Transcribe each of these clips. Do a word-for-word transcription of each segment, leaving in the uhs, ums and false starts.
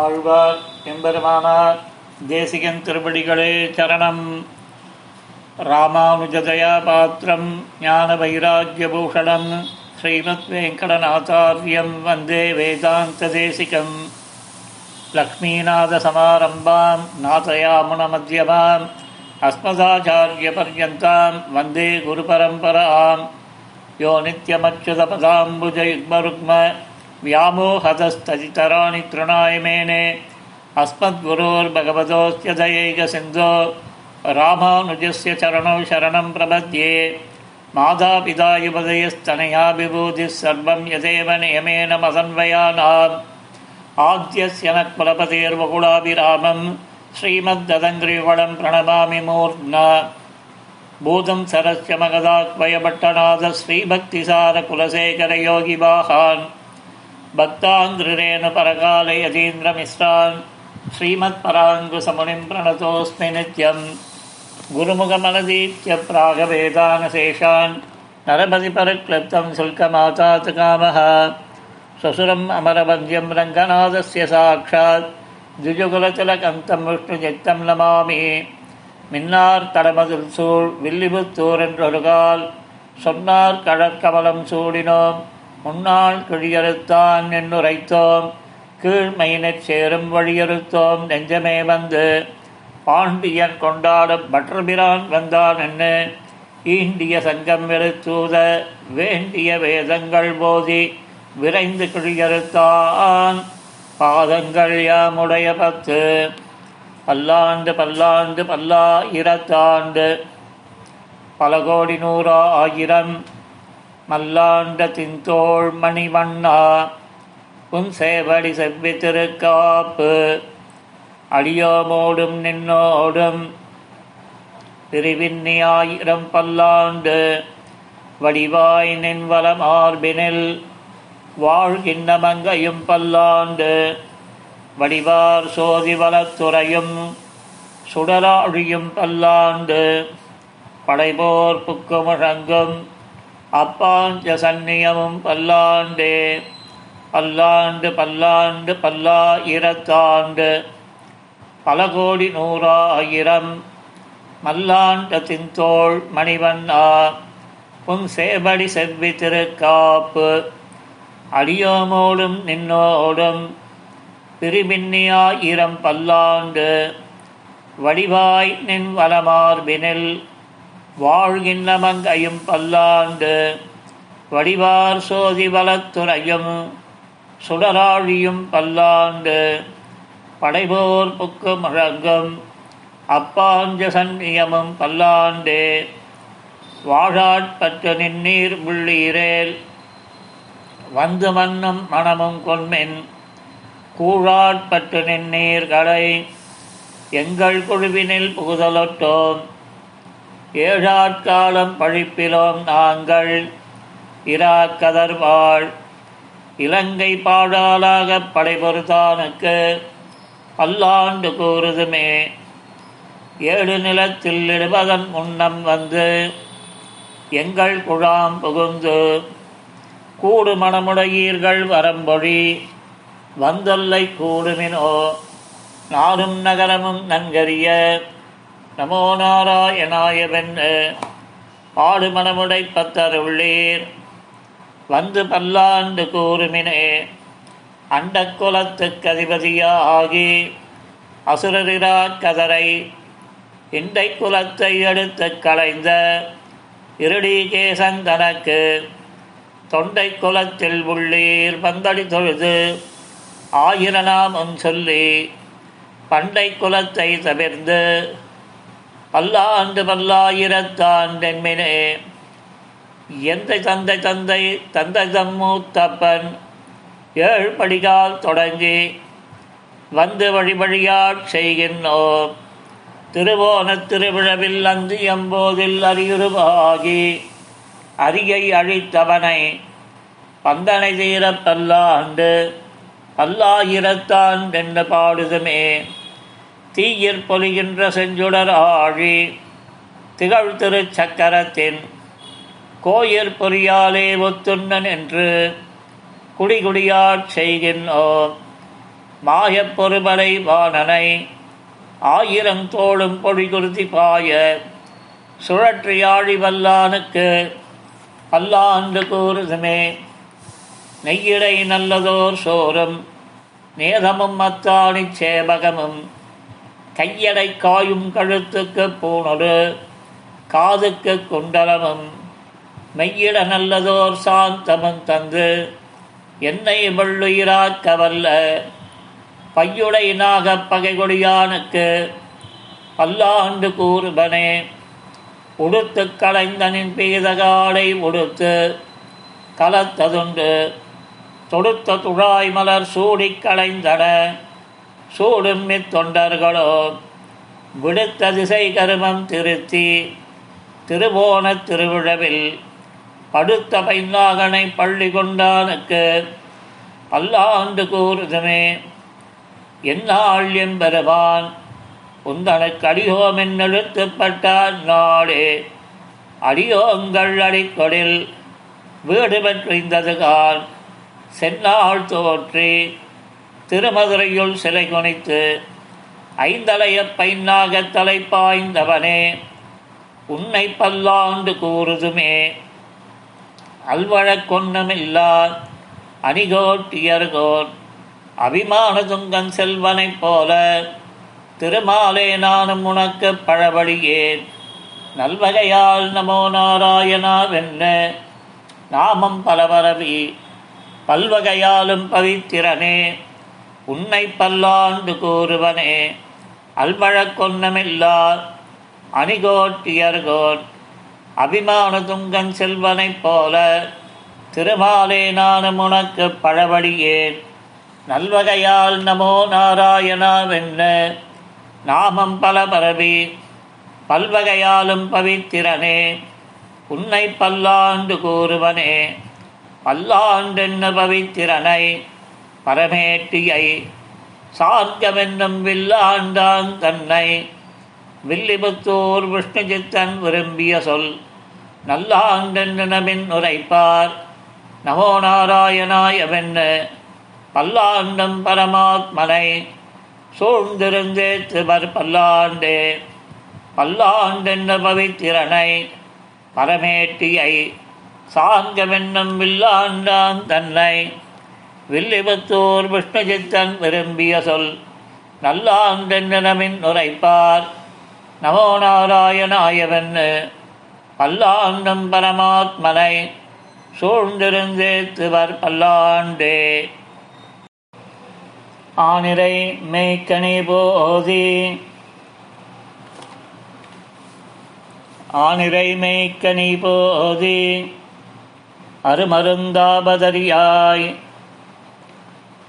ஆழ்வார் எம்பெருமானார் தேசிகன் திருப்படிகளே சரணம். ராமானுஜதயா பாத்திரம் ஞான வைராக்கிய பூஷணம் ஸ்ரீமத் வெங்கடநாதாரியம் வந்தே வேதாந்த தேசிகம். லக்ஷ்மீநாத சமாரம்பாம் நாதயாமுன மத்யமாம் அஸ்மதாச்சாரிய பர்யந்தாம் வந்தே குரு பரம்பராம். யோ நித்யமச்சுத பதாம்புஜ யுக்மருக்ம வியாமோஹதஸ்ததிதராணி திருநாயமேனே அஸ்மத்குரோர் பகவதோஸ்ய தயைக சிந்தோ ராமானுஜஸ்ய சரணோ சரணம் பிரபத்யே. மாதாபிதா யுபதயஸ்தனயா விபூதி சர்வம் யதேவ நியமேன மதன்வயானாம். ஆத்யஸ்ய நகுலபதேர்வகுலாபிராமம் ஸ்ரீமத்ததங்கிரீவளம் பிரணமாமி மூர்த்னா. பூதம் சரஸ்ய மகதாத்வயபட்டநாத ஸ்ரீபக்திசார குலசேகர யோகி பாகான். பக்தாந்திரேணு பரகாலை யதீந்திரமிஸ்ரான் ஸ்ரீமத் பராங்குசமுனிம் பிரணதோஸ்மி நித்யம். குருமுகமலதீத்ய பிராகவேதானசேஷான் நரபதி பரக்ளப்தம் சுல்கமாதாத் காமஹ. சசுரம் அமரவந்தியம் ரங்கநாதஸ்ய சாட்சாத் திஜுகுலதிலகந்தம் விஷ்ணுஜித்தம் நமாமி. மின்னார் தடமதில் சூழ் வில்லிபுத்தூர் என்றொருகால் சொன்னார் கடற்கமலம் சூடினோம் முன்னாள் கிழியறுத்தான் என்னுரைத்தோம் கீழ்மையினற் சேரும் வழியறுத்தோம் நெஞ்சமே வந்து பாண்டியன் கொண்டாடும் பற்றபிரான் வந்தான் என்ன ஈண்டிய சங்கம் வெறுத்தூத வேண்டிய வேதங்கள் போதி விரைந்து கிழியறுத்தான் பாதங்கள் யாமுடைய பத்து. பல்லாண்டு பல்லாண்டு பல்லாயிரத்தாண்டு பல கோடி நூறா ஆயிரம் மல்லாண்ட தின்தோள் மணிமண்ணா உன் சேவடி செவ்வி திருக்காப்பு. அடியோமோடும் நின்னோடும் பிரிவின்னி ஆயிரம் பல்லாண்டு வடிவாய் நின்வல மார்பினில் வாழ்கின்ற மங்கையும் பல்லாண்டு வடிவார் சோதிவலத்துறையும் சுடராழியும் பல்லாண்டு படைபோர் புக்கு முழங்கும் அப்பாஞ்ச சன்னியமும் பல்லாண்டே. பல்லாண்டு பல்லாண்டு பல்லாயிரத்தாண்டு பல கோடி நூறாயிரம் மல்லாண்ட தின்தோள் மணிவண்ணா உன் சேபடி செவ்வி திருக்காப்பு. அடியோமோடும் நின்னோடும் திருமின்னியாயிரம் பல்லாண்டு வடிவாய் நின் வலமார்பினில் வாழ்கின்ற மங்கையும் பல்லாண்டு வடிவார் சோதி வலத்துறையும் சுடராழியும் பல்லாண்டு படைபோர் புக்கு முழங்கும் அப்பாஞ்ச சன்னியமும் பல்லாண்டு வாழாட்பற்று நின்னீர் உள்ளீரேல் வந்து மண்ணும் மனமும் கொன்மின் கூழாட்பற்று நின்னீர்களை எங்கள் குழுவினில் புகுதலொட்டோம் ஏழாட்காலம் பழிப்பிலோம் நாங்கள் இராக்கதர்வாள் இலங்கை பாடாளாக படைபொருத்தானுக்கு பல்லாண்டு கூறுதுமே ஏழு நிலத்தில் இடுபதன் முன்னம் வந்து எங்கள் குழாம் புகுந்து கூடு மணமுடையீர்கள் வரம்பொழி வந்தொல்லை கூடுமினோ நாடும் நகரமும் நன்கறிய நமோ நாராயணாயவென் ஆடு மணமுடை பத்தருள்ளீர் வந்து பல்லாண்டு கூறுமினே. அண்டக்குலத்துக்கு அதிபதியாகி அசுரரிரா கதரை இண்டை குலத்தை எடுத்து களைந்த இருடிகேசன் தனக்கு தொண்டை குலத்தில் உள்ளீர் பந்தடி தொழுது ஆயிரநாமம் சொல்லி பண்டை குலத்தை தவிர்ந்து பல்லாண்டு பல்லாயிரத்தாண்டென்மினே. எந்தை தந்தை தந்தை தந்தை தம் மூத்தப்பன் ஏழு படிகால் தொடங்கி வந்து வழிபழியாட் செய்கின்றோம் திருவோணத் திருவிழவில் அந்து எம்போதில் அறியுருவாகி அரியை அழித்தவனை பந்தனை தீர பல்லாண்டு பல்லாயிரத்தாண்டென்று பாடுதுமே. தீயிற் பொலிகின்ற செஞ்சுடர் ஆழி திகழ் திருச்சக்கரத்தின் கோயிற் பொறியாலே ஒத்துண்ணன் என்று குடிகுடியாட் செய்கின்றோம் மாயப் பொறுபலை வாணனை ஆயிரம் தோளும் பொழிகுருதி பாய சுழற்றியாழி வல்லானுக்கு பல்லாண்டு கூறுதுமே நெய்யிடை நல்லதோர் சோறும் நேதமும் மத்தாணி சேவகமும் கையடை காயும் கழுத்துக்கு பூணொரு காதுக்கு குண்டலமும் மெய்யிட நல்லதோர் சாந்தமும் தந்து என்னை வெள்ளுயிராக்கவல்ல பையுடை நாகப் பகைகொடியானுக்கு பல்லாண்டு கூறுபனே உடுத்து களைந்தனின் பீதகாலை உடுத்து கலத்ததுண்டு தொடுத்த துழாய் மலர் சூடி களைந்தன சூடும் மித்தொண்டர்களோ விடுத்த திசை கருமம் திருத்தி திருபோன திருவிழவில் படுத்த பைந்தாகனை பள்ளி கொண்டானுக்கு பல்லாண்டு கூறுதுமே எந்நாள் எம்பெருவான் உந்தனுக்கு அடியோம் என்னெழுத்துப்பட்ட நாளே அடியோங்கள் அடிக்கொடில் வீடு பெற்றிந்ததுகான் செந்நாள் தோற்றி திருமதுரையுள் சிலை குனித்து ஐந்தலைய பைந்தாக தலைப்பாய்ந்தவனே உன்னை பல்லாண்டு கூறுதுமே அல்வழக் கொன்னமில்லார் அணிகோட்டியர்கோர் அபிமான துங்கன் செல்வனைப் போல திருமாலே நானும் உனக்கு பழவழியேன் நல்வகையால் நமோ நாராயணாவென்ன நாமம் பலவரவி பல்வகையாலும் பவித்திரனே உன்னை பல்லாண்டு கூறுவனே அல்வழக் கொன்னமில்லார் அணிகோட்டியர்கோன் அபிமான துங்கன் செல்வனைப் போல திருமாலே நானும் உனக்கு பழவழியேன் நல்வகையால் நமோ நாராயணாவென்ன நாமம் பல பரவி பல்வகையாலும் பவித்திரனே உன்னை பல்லாண்டு கூறுவனே பல்லாண்டென்ன பவித்திரனை பரமேட்டியை சார்கமென்னும் வில்லாண்டான் தன்னை வில்லிபுத்தூர் விஷ்ணுஜித்தன் விரும்பிய சொல் நல்லாண்டென்னுமின் உரைப்பார் நமோ நாராயணாயவென்ன பல்லாண்டும் பரமாத்மனை சூழ்ந்திருந்தே திருவர் பல்லாண்டே பல்லாண்டென்ன பவித்திரனை பரமேட்டியை சாங்கமென்னும் வில்லாண்டான் தன்னை வில்லிபுத்தூர் விஷ்ணுஜித்தன் விரும்பிய சொல் நல்லாண்டென்னுமின் உரைப்பார் நமோ நாராயணாயவென்னு பல்லாண்டும் பரமாத்மனை சூழ்ந்திருந்தே திருவர் பல்லாண்டே ஆனிரை மேய்கனி போதி ஆனிரை மேய்கனி போதி அருமருந்தாபதரியாய்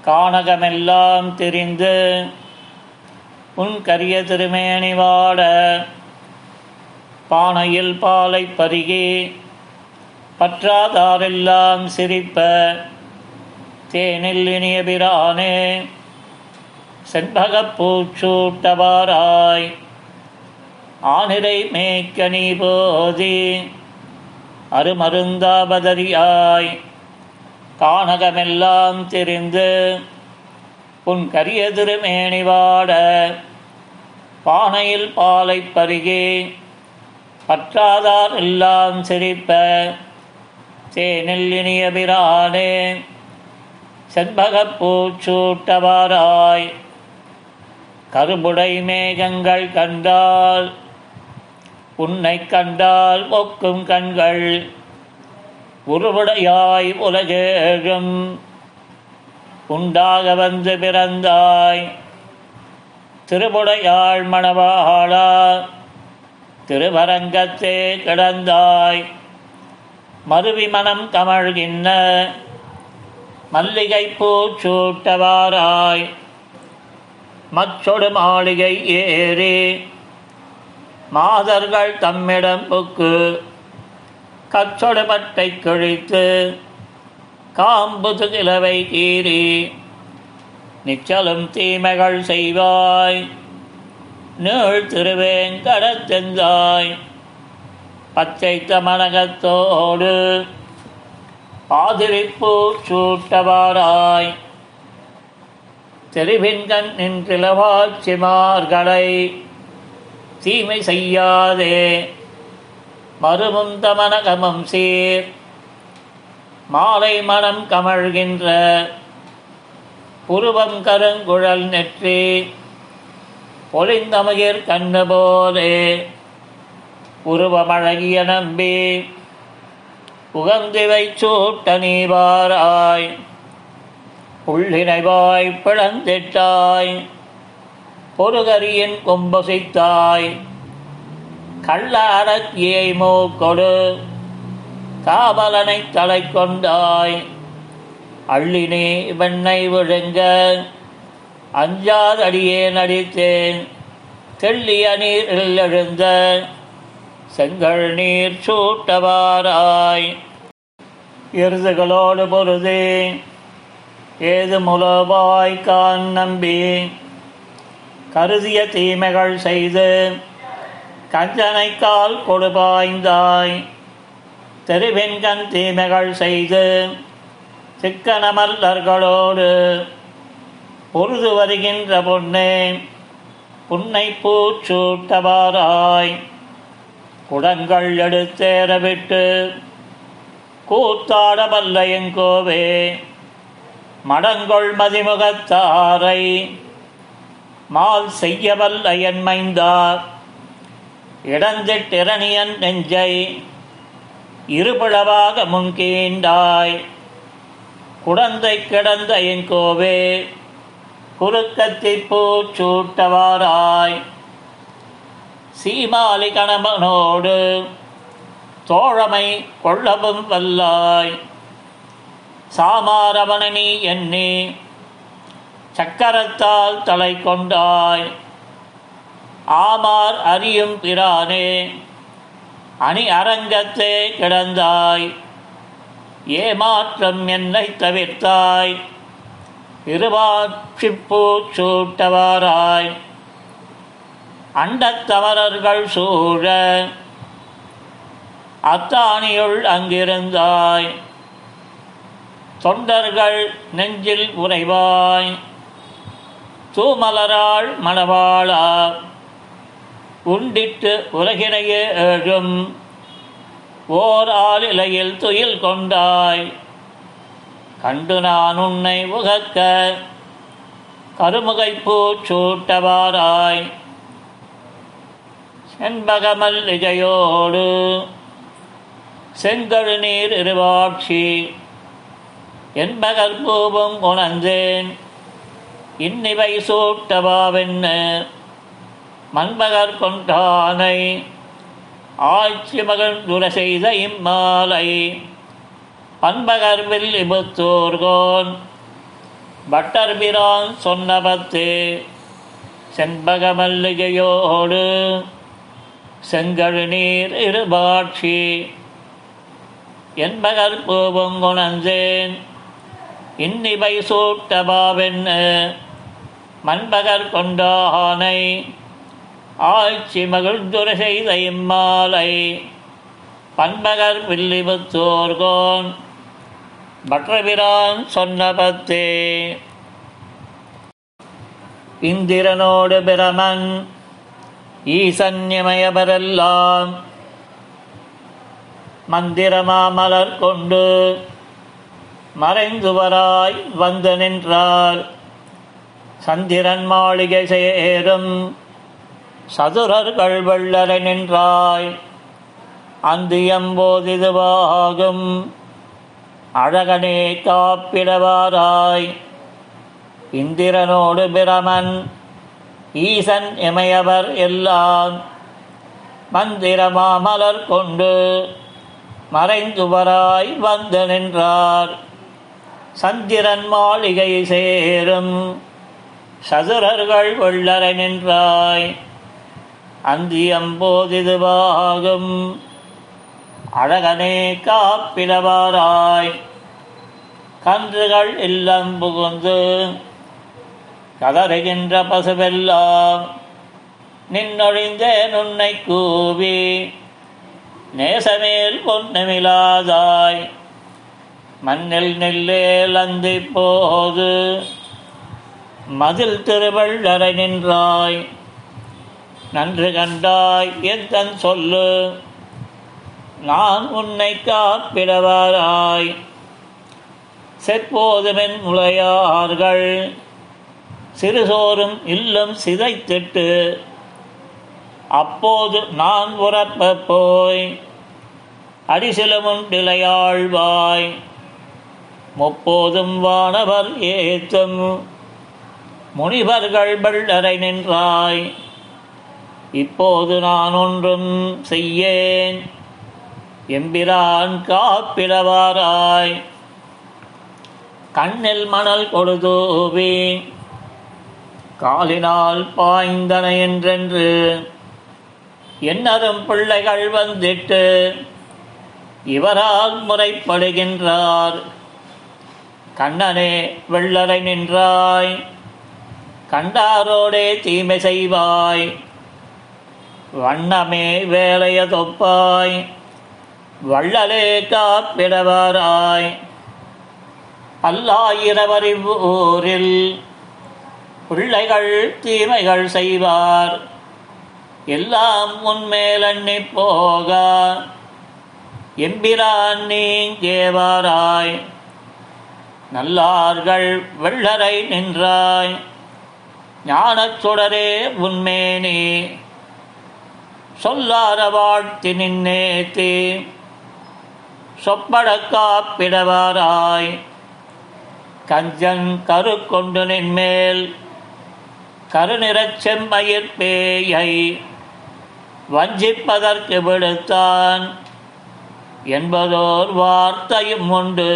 காணகமெல்லாம் திரிந்து உன் கரிய திருமேனி வாட பானையில் பாலை பருகி பற்றாதாரெல்லாம் சிரிப்ப தேனில் இனியபிரானே செண்பகப் பூச்சூட்டவாராய் ஆனிரை மேய்கனி போதி அருமருந்தாபதரியாய் கானகமெல்லாம் திரிந்து உன் கரிய திருமேனி வாட பானையில் பாலை பருகி பற்றாதார் எல்லாம் சிரிப்ப தேனில் இனியபிரானே செண்பகப் பூச்சூட்டவாராய் கரும்புடை மேகங்கள் கண்டால் உன்னை கண்டால் ஒக்கும் கண்கள் உருவுடையாய் உலகேழும் உண்டாக வந்து பிறந்தாய் திருவுடையாள் மணவாளா திருவரங்கத்தே கிடந்தாய் மருவி மனம் கமழ்கின்ன மல்லிகை பூச்சூட்டவாராய் மற்றொடு மாளிகை ஏறி மாதர்கள் தம்மிடம் புக்கு கச்சொடுபட்டை கிழித்து காம்புது கிளவை கீறி நிச்சலும் தீமைகள் செய்வாய் நீள் திருவேங்கடத்தெந்தாய் பச்சை தமனகத்தோடு பாதிரிப்பூ சூட்டவாராய் செறிவின்கண் நின்றிலவாட்சிமார்களை தீமை செய்யாதே மறுமும் தமனகமம் சீர் மாலை மனம் கமழ்கின்ற புருவம் கருங்குழல் நெற்றி பொலிந்தமயிர் கண்ணு போலே உருவமழகிய நம்பி புகந்திவை சூட்ட நீவாராய் உள்ளினைவாய் பிளந்திட்டாய் பொறுகரியின் கொம்பசித்தாய் கள்ள அரக்கியை மூக்கொடு காவலனை தலை கொண்டாய் அள்ளினே வெண்ணை விழுங்க அஞ்சாதடியே நடித்தேன் தெள்ளிய நீரில் எழுந்த செங்கல் நீர் சூட்டவாராய் எருதுகளோடு பொருதே ஏது முலவாய் கான் நம்பி கருதிய தீமைகள் செய்து கஞ்சனைக்கால் கொடுபாய்ந்தாய் தெருவென்கண் தீமைகள் செய்து சிக்கனமல்லர்களோடு பொருது வருகின்ற பொன்னே புன்னை பூச்சூட்டவாராய் குடங்கள் எடுத்தேறவிட்டு கூத்தாடமல்லையங்கோவே மடங்கொள் மதிமுகத்தாரை மால் செய்யவல்லையன் மைந்தார் இடந்திட்டிரணியன் நெஞ்சை இருபிளவாக முன்கீண்டாய் குடந்தை கிடந்த எங்கோவே குறுக்கத்தி பூச்சூட்டவாராய் சீமாலி கணவனோடு தோழமை கொள்ளவும் வல்லாய் சாமாரவனி எண்ணி சக்கரத்தால் தலை கொண்டாய் ஆமார் அறியும் பிரானே அணி அரங்கத்தே கிடந்தாய் ஏமாற்றம் என்னை தவிர்த்தாய் இருவாட்சிப்பூச்சூட்டவாராய் அண்டத்தவரர்கள் சூழ அத்தானியுள் அங்கிருந்தாய் தொண்டர்கள் நெஞ்சில் உறைவாய் தூமலராள் மணவாளா உண்டிட்டு உலகினையே ஏழும் ஓர் ஆளிலையில் துயில் கொண்டாய் கண்டு நான் உன்னை உகக்க கருமுகைப்பூச்சூட்டவாராய் செண்பகமல் இஜையோடு செங்கழு நீர் இருவாட்சி என்பகற் பூவும் உணர்ந்தேன் இன்னிவை சூட்டவாவென்ன மண்பகற் கொண்டானை ஆட்சி மகிழ்ந்துரை செய்த இம்மாலை பண்பகர்வில் இபுத்தூர்கோன் பட்டர்பிரான் சொன்னபத்து செண்பகமல்லிகையோடு செங்கழு நீர் இருபாட்சி என்பகற் பூவும் உணர்ந்தேன் இன்னிவை சூட்டபாவென்ன மண்பகற் கொண்டானை ஆட்சி மகிழ்ந்துரை செய்த இம்மாலை பண்பகர் வில்லிபுத்தோர்கோன் பற்றபிரான் சொன்ன பத்தே இந்திரனோடு பிரமன் ஈசன் இமயவரெல்லாம் மந்திரமாமலர் கொண்டு மறைந்துவராய் வந்து நின்றார் சந்திரன் மாளிகை சேரும் சதுரர்கள் வெள்ளரை நின்றாய் அந்தியம்போதிதுவாகும் அழகனே காப்பிடவாராய் இந்திரனோடு பிரமன் ஈசன் இமையவர் எல்லாம் மந்திரமாமலர் கொண்டு மறைந்துவராய் வந்து நின்றார் சந்திரன் மாளிகை சேரும் சதுரர்கள் வெள்ளரை நின்றாய் அந்தியம்போதிதுவாகும் அழகனே காப்பிடவாராய் கன்றுகள் இல்லம் புகுந்து கதறுகின்ற பசுவெல்லாம் நின்னொழிந்தேன் உன்னை கூவி நேசமேல் பொன்னுமிலாதாய் மண்ணில் நில்லேல் அந்திப்போது மதில் திருவள்ளரை நின்றாய் நன்று கண்டாய் எத்தன் சொல்லு நான் உன்னை காப்பிடவாராய் செற்போதுமென் முளையார்கள் சிறுசோறும் இல்லம் சிதைத்திட்டு அப்போது நான் உறப்ப போய் அடிசிலமும் நிலையாழ்வாய் முப்போதும் வானவர் ஏத்தும் முனிவர்கள் வள்ளரை நின்றாய் இப்போது நான் ஒன்றும் செய்யேன் எம்பிரான் காப்பிடவாராய் கண்ணில் மணல் கொடுதூவி காலினால் பாய்ந்தன என்றென்று என்னரும் பிள்ளைகள் வந்திட்டு இவரால் முறைப்படுகின்றார் கண்ணனே வெள்ளரை நின்றாய் கண்டாரோடே தீமை செய்வாய் வண்ணமே வேலைய தொப்பாய் வள்ளலே காப்பிடவாராய் பல்லாயிரவர் இவ்வூரில் பிள்ளைகள் தீமைகள் செய்வார் எல்லாம் உன்மேலண்ணி போக எம்பிரான் நீங்கேவாராய் நல்லார்கள் வெள்ளரை நின்றாய் ஞானச் சுடரே உன்மேனே சொல்லார வாழ்த்தி நின்னேத்தி சொப்பட காப்பிடவாராய் கஞ்சன் கரு கொண்டு நின்மேல் கருநிறச் செம்மயிர் பேயை வஞ்சிப்பதற்கு விடுத்தான் என்பதோர் வார்த்தையும் உண்டு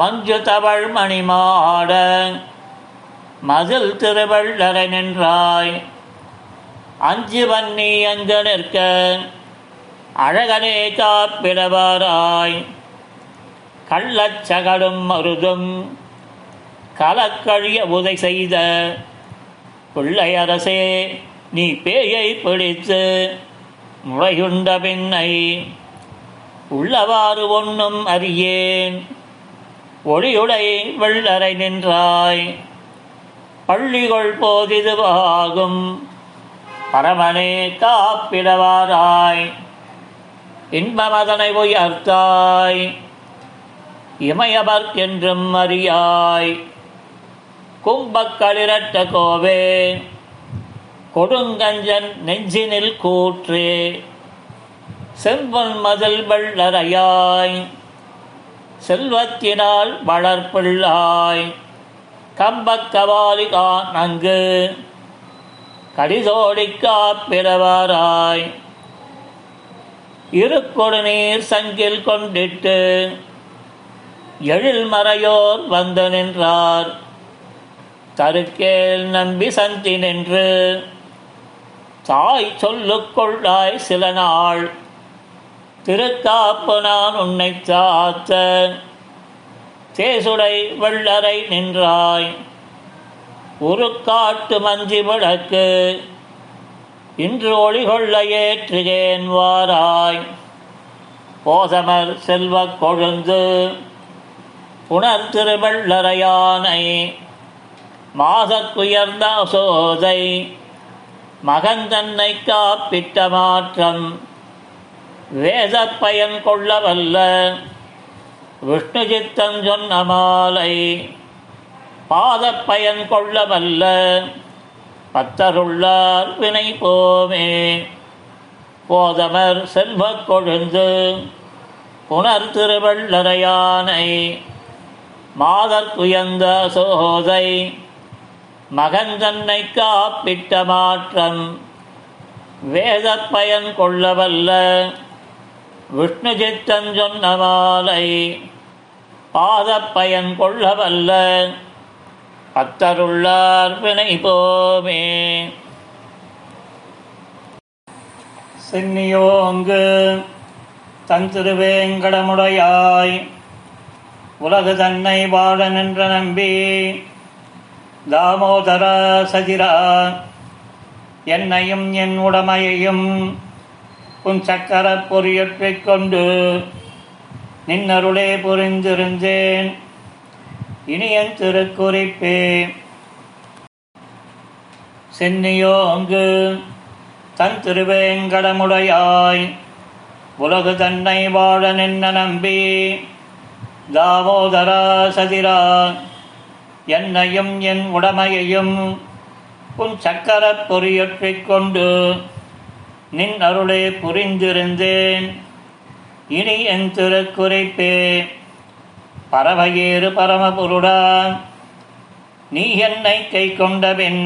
மஞ்சு தவழ் மணிமாட மதில் திருவள்ளரை நின்றாய் அஞ்சுவன் நீ அங்கு நிற்க அழகனே காப்பிடவாராய் கள்ளச்சகடும் மருதும் கலக்கழிய உதை செய்த பிள்ளையரசே நீ பேயை பிடித்து முளையுண்ட பின்னை உள்ளவாறு ஒன்றும் அறியேன் ஒளியுடை வெள்ளரை நின்றாய் பள்ளிகள் போதிதுவாகும் பரமனே காப்பிடவாராய் இன்பமதனை உயர்த்தாய் இமயவர் என்றும் அறியாய் கும்பக்களிரட்ட கோவே கொடுங்கஞ்சன் நெஞ்சினில் கூற்றே செம்பொன் மதில் வள்ளரையாய் செல்வத்தினால் வளர்ப்பிள்ளாய் கம்பக்கவாலிகான் அங்கு கடிதோடிக்கா பிறவாராய் இரு கொடுநீர் சங்கில் கொண்டிட்டு எழில் மறையோர் வந்து நின்றார் தருக்கேல் நம்பி சந்தி நின்று தாய் சொல்லுக்கொள்ளாய் சில நாள் திருக்காப்பு நான் உன்னை தாத்த தேசுடை வெள்ளரை நின்றாய் ஒரு காட்டு மஞ்சி விளக்கு இன்று ஒளிகொள்ள ஏற்றுகேன் வாராய் போசமர் செல்வ கொழுந்து புனர் திருவள்ளரையானை மாசத்துயர்ந்த சோதை மகந்தன்னை காப்பிட்ட மாற்றம் வேத பயன் கொள்ளவல்ல விஷ்ணு சித்தம் சொன்ன மாலை பாத பயன் கொள்ளவல்ல பத்தருள்ளார் வினை போமே போதமர் செல்வ கொழுந்து புனர் திருவள்ளரையானை மாதற்குயர்ந்த சோதை மகந்தன்னை காப்பிட்ட மாற்றம் வேத பயன் கொள்ளவல்ல விஷ்ணு சித்தம் சொன்ன மாலை பாத பயன் கொள்ளவல்ல பத்தருள்ளார் வினை போமே சின்னியோங்கு தன் திருவேங்கடமுடையாய் உலகு தன்னை வாழ நின்ற நம்பி தாமோதர சதிரா என்னையும் என் உடமையையும் உன் சக்கர பொறியற்றிக் கொண்டு நின்னருளே புரிந்திருந்தேன் இனியன் திருக்குறிப்பே. சென்னியோங்கு தன் திருவேங்கடமுடையாய் உலகு தன்னை வாழ நின்ன நம்பி தாமோதரா சதிரா என்னையும் என் உடமையையும் உன் சக்கரப் பொறியொற்றிக் கொண்டு நின் அருளே புரிந்திருந்தேன். இனி என் திருக்குறிப்பே பறவையேறு பரமபுருடா, நீ என்னை கை கொண்டபின்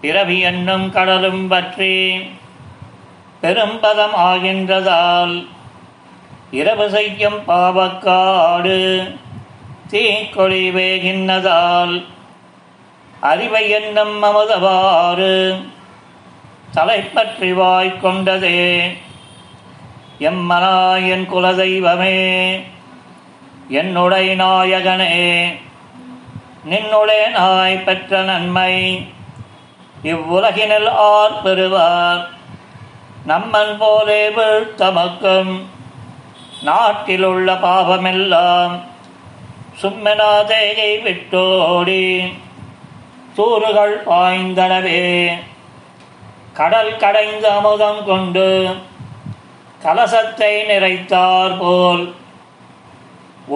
பிறவி என்னும் கடலும் பற்றி பெரும்பதம் ஆகின்றதால் இரவு செய்யும் பாவக்காடு தீக்கொழி வேகின்றதால் அறிவை என்னும் மமதவாறு தலைப்பற்றி வாய்க்கொண்டதே எம்மனாயன் குலதெய்வமே, என்னுடைய நாயகனே, நின்னுடைய நாய் பெற்ற நன்மை இவ்வுலகினில் ஆர் பெறுவார்? நம்மன் போலே வீழ்த்தமக்கும் நாட்டிலுள்ள பாவமெல்லாம் சும்மனாதேயை விட்டோடி தூறுகள் பாய்ந்தனவே. கடல் கடைந்த அமுதம் கொண்டு கலசத்தை நிறைத்தார் போல்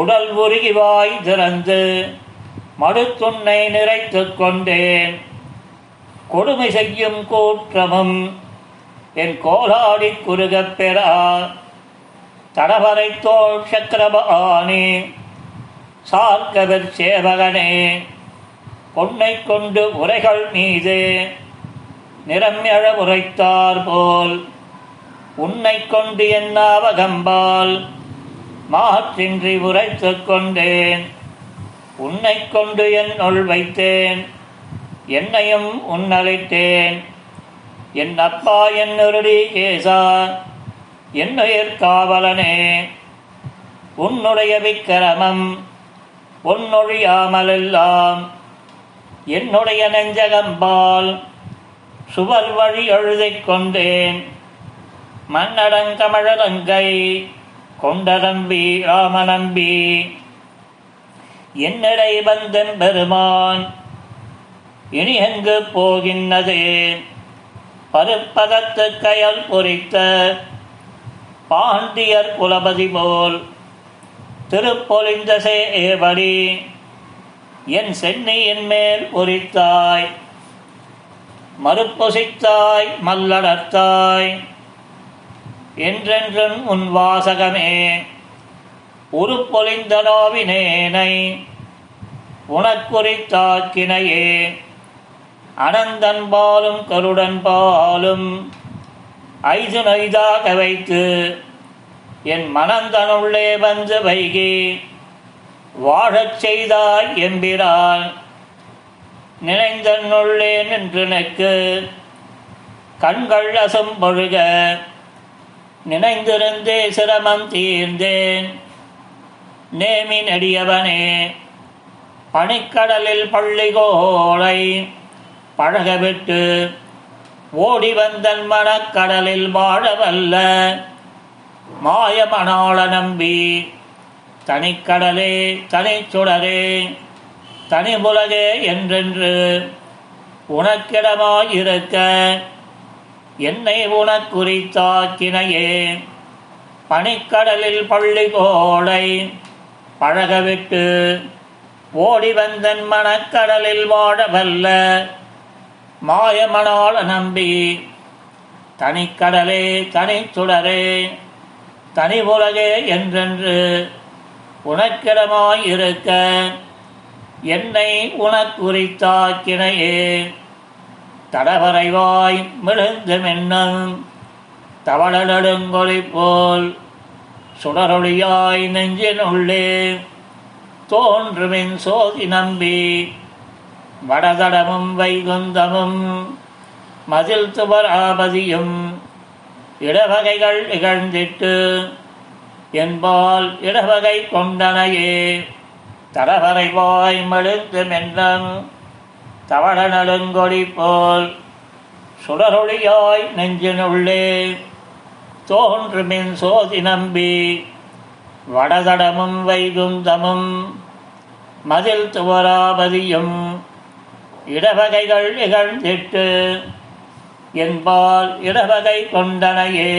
உடல் உருகி வாய் திறந்து மடுத்துண்ணை நிறைத்து கொண்டேன். கொடுமை செய்யும் கூற்றமும் என் கோலாடி குறுகப் பெறா தடவரை தோள் சக்கரபாணி சார்கவர் சேவகனே, பொன்னை கொண்டு உரைகள் மீது நிரம்யழ உரைத்தார் போல் உன்னை கொண்டு என் நாவகம்பால் மாற்றின்றி உரைத்து கொண்டேன். உன்னை கொண்டு என் நொல் வைத்தேன், என்னையும் உன்னழைத்தேன். என் அப்பா என் நெருடி கேசா, என்னுயிர் காவலனே, உன்னுடைய விக்கிரமம் ஒன்னொழியாமலெல்லாம் என்னுடைய நெஞ்சகம்பால் சுவர் வழி எழுதிக் கொண்டேன். மன்னடங்கமழலங்கை கொண்டநம்பி ராமநம்பி என்னடை வந்தன் பெருமான் இனி எங்கு போகின்றதே? பருப்பதத்து கயல் பொறித்த பாண்டியர் குலபதி போல் திருப்பொழிந்த சேவடி என் சென்னியின் மேல் பொறித்தாய். மறுப்பொசித்தாய் மல்லடர்த்தாய் என்றென்றும் உன் வாசகமே. உருப்பொழிந்த நோவினேனை உனக்குறித்தாக்கினையே அனந்தன் பாலும் கருடன் பாலும் ஐது நொய்தாக வைத்து என் மனந்தனுள்ளே வந்து வைகி வாழச் செய்தாய் எம்பிரான். நினைந்தன்னுள்ளே நின்று நக்கு கண்கள் அசும் பொழுக நினைந்திருந்தே சிரமம் தீர்ந்தேன். நேமி நெடியவனே, பனிக்கடலில் பள்ளிகோளை பழகவிட்டு ஓடி வந்தன் மனக்கடலில் வாழவல்ல மாயமனாள நம்பி தனிக்கடலே தனிச்சுடரே தனிபுலகே என்றென்று உனக்கிடமாயிருக்க என்னை உனக்குறித்தாக்கினையே. பனிக்கடலில் பள்ளிகோளை பழகவிட்டு ஓடி வந்தன் மனக்கடலில் வாழவல்ல மாயமனாள நம்பி தனிக்கடலே தனிச்சுடரே தனி உலகே என்றென்று உனக்கிடமாயிருக்க என்னை உனக்குறித்தாக்கினையே. தடவரைவாய் மிழுந்து மின்னும் தவளநெடுங்கொலி போல் சுடரொளியாய் நெஞ்சினுள்ளே தோன்றுமின் சோதி நம்பி வடதடமும் வைகுந்தமும் மதில் துபராபதியும் இடவகைகள் இகழ்ந்திட்டு என்பால் இடவகை கொண்டனையே. தடவரைவாய் மெழுந்து மென்னம் தவளநெடுங்கொலி போல் சுடரொளியாய் நெஞ்சினுள்ளே தோன்றுமின் சோதி நம்பி வடதடமும் வைகுந்தமும் மதில் துவராபதியும் இடவகைகள் இகழ்ந்திட்டு என்பால் இடவகை கொண்டனையே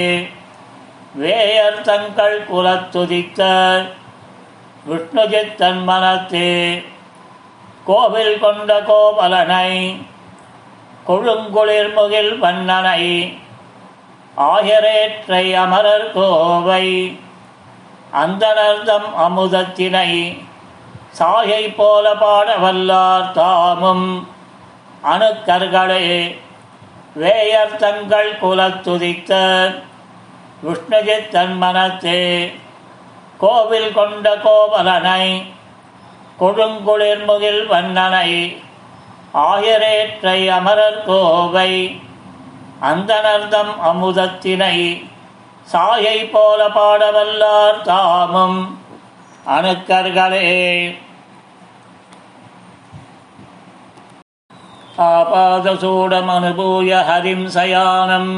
வேயர் தங்கள் குலத்துதித்த விஷ்ணுஜித் தன் மனத்தே கோவில் கொண்ட கோபலனை கொழுங்குளிர் முகில் வண்ணனை ஆயரேற்றை அமரர் கோவை அந்தனர்தம் அமுதத்தினை சாயை போல பாட வல்லார் தாமும் அணுக்கர்களே வேயர் தங்கள் குலத்துதித்த விஷ்ணுஜித் தன் மனத்தே கோவில் கொண்ட கோவலனை கொழுங்குளிர் முகில் வண்ணனை ஆயரேற்றை அமரர் கோவை அந்தனர்தம் அமுதத்தினை சாயை போல பாட வல்லார் தாமும் அணுக்கர்களே. ஆபாதசூடம் அனுபூய ஹரிம்சயானம்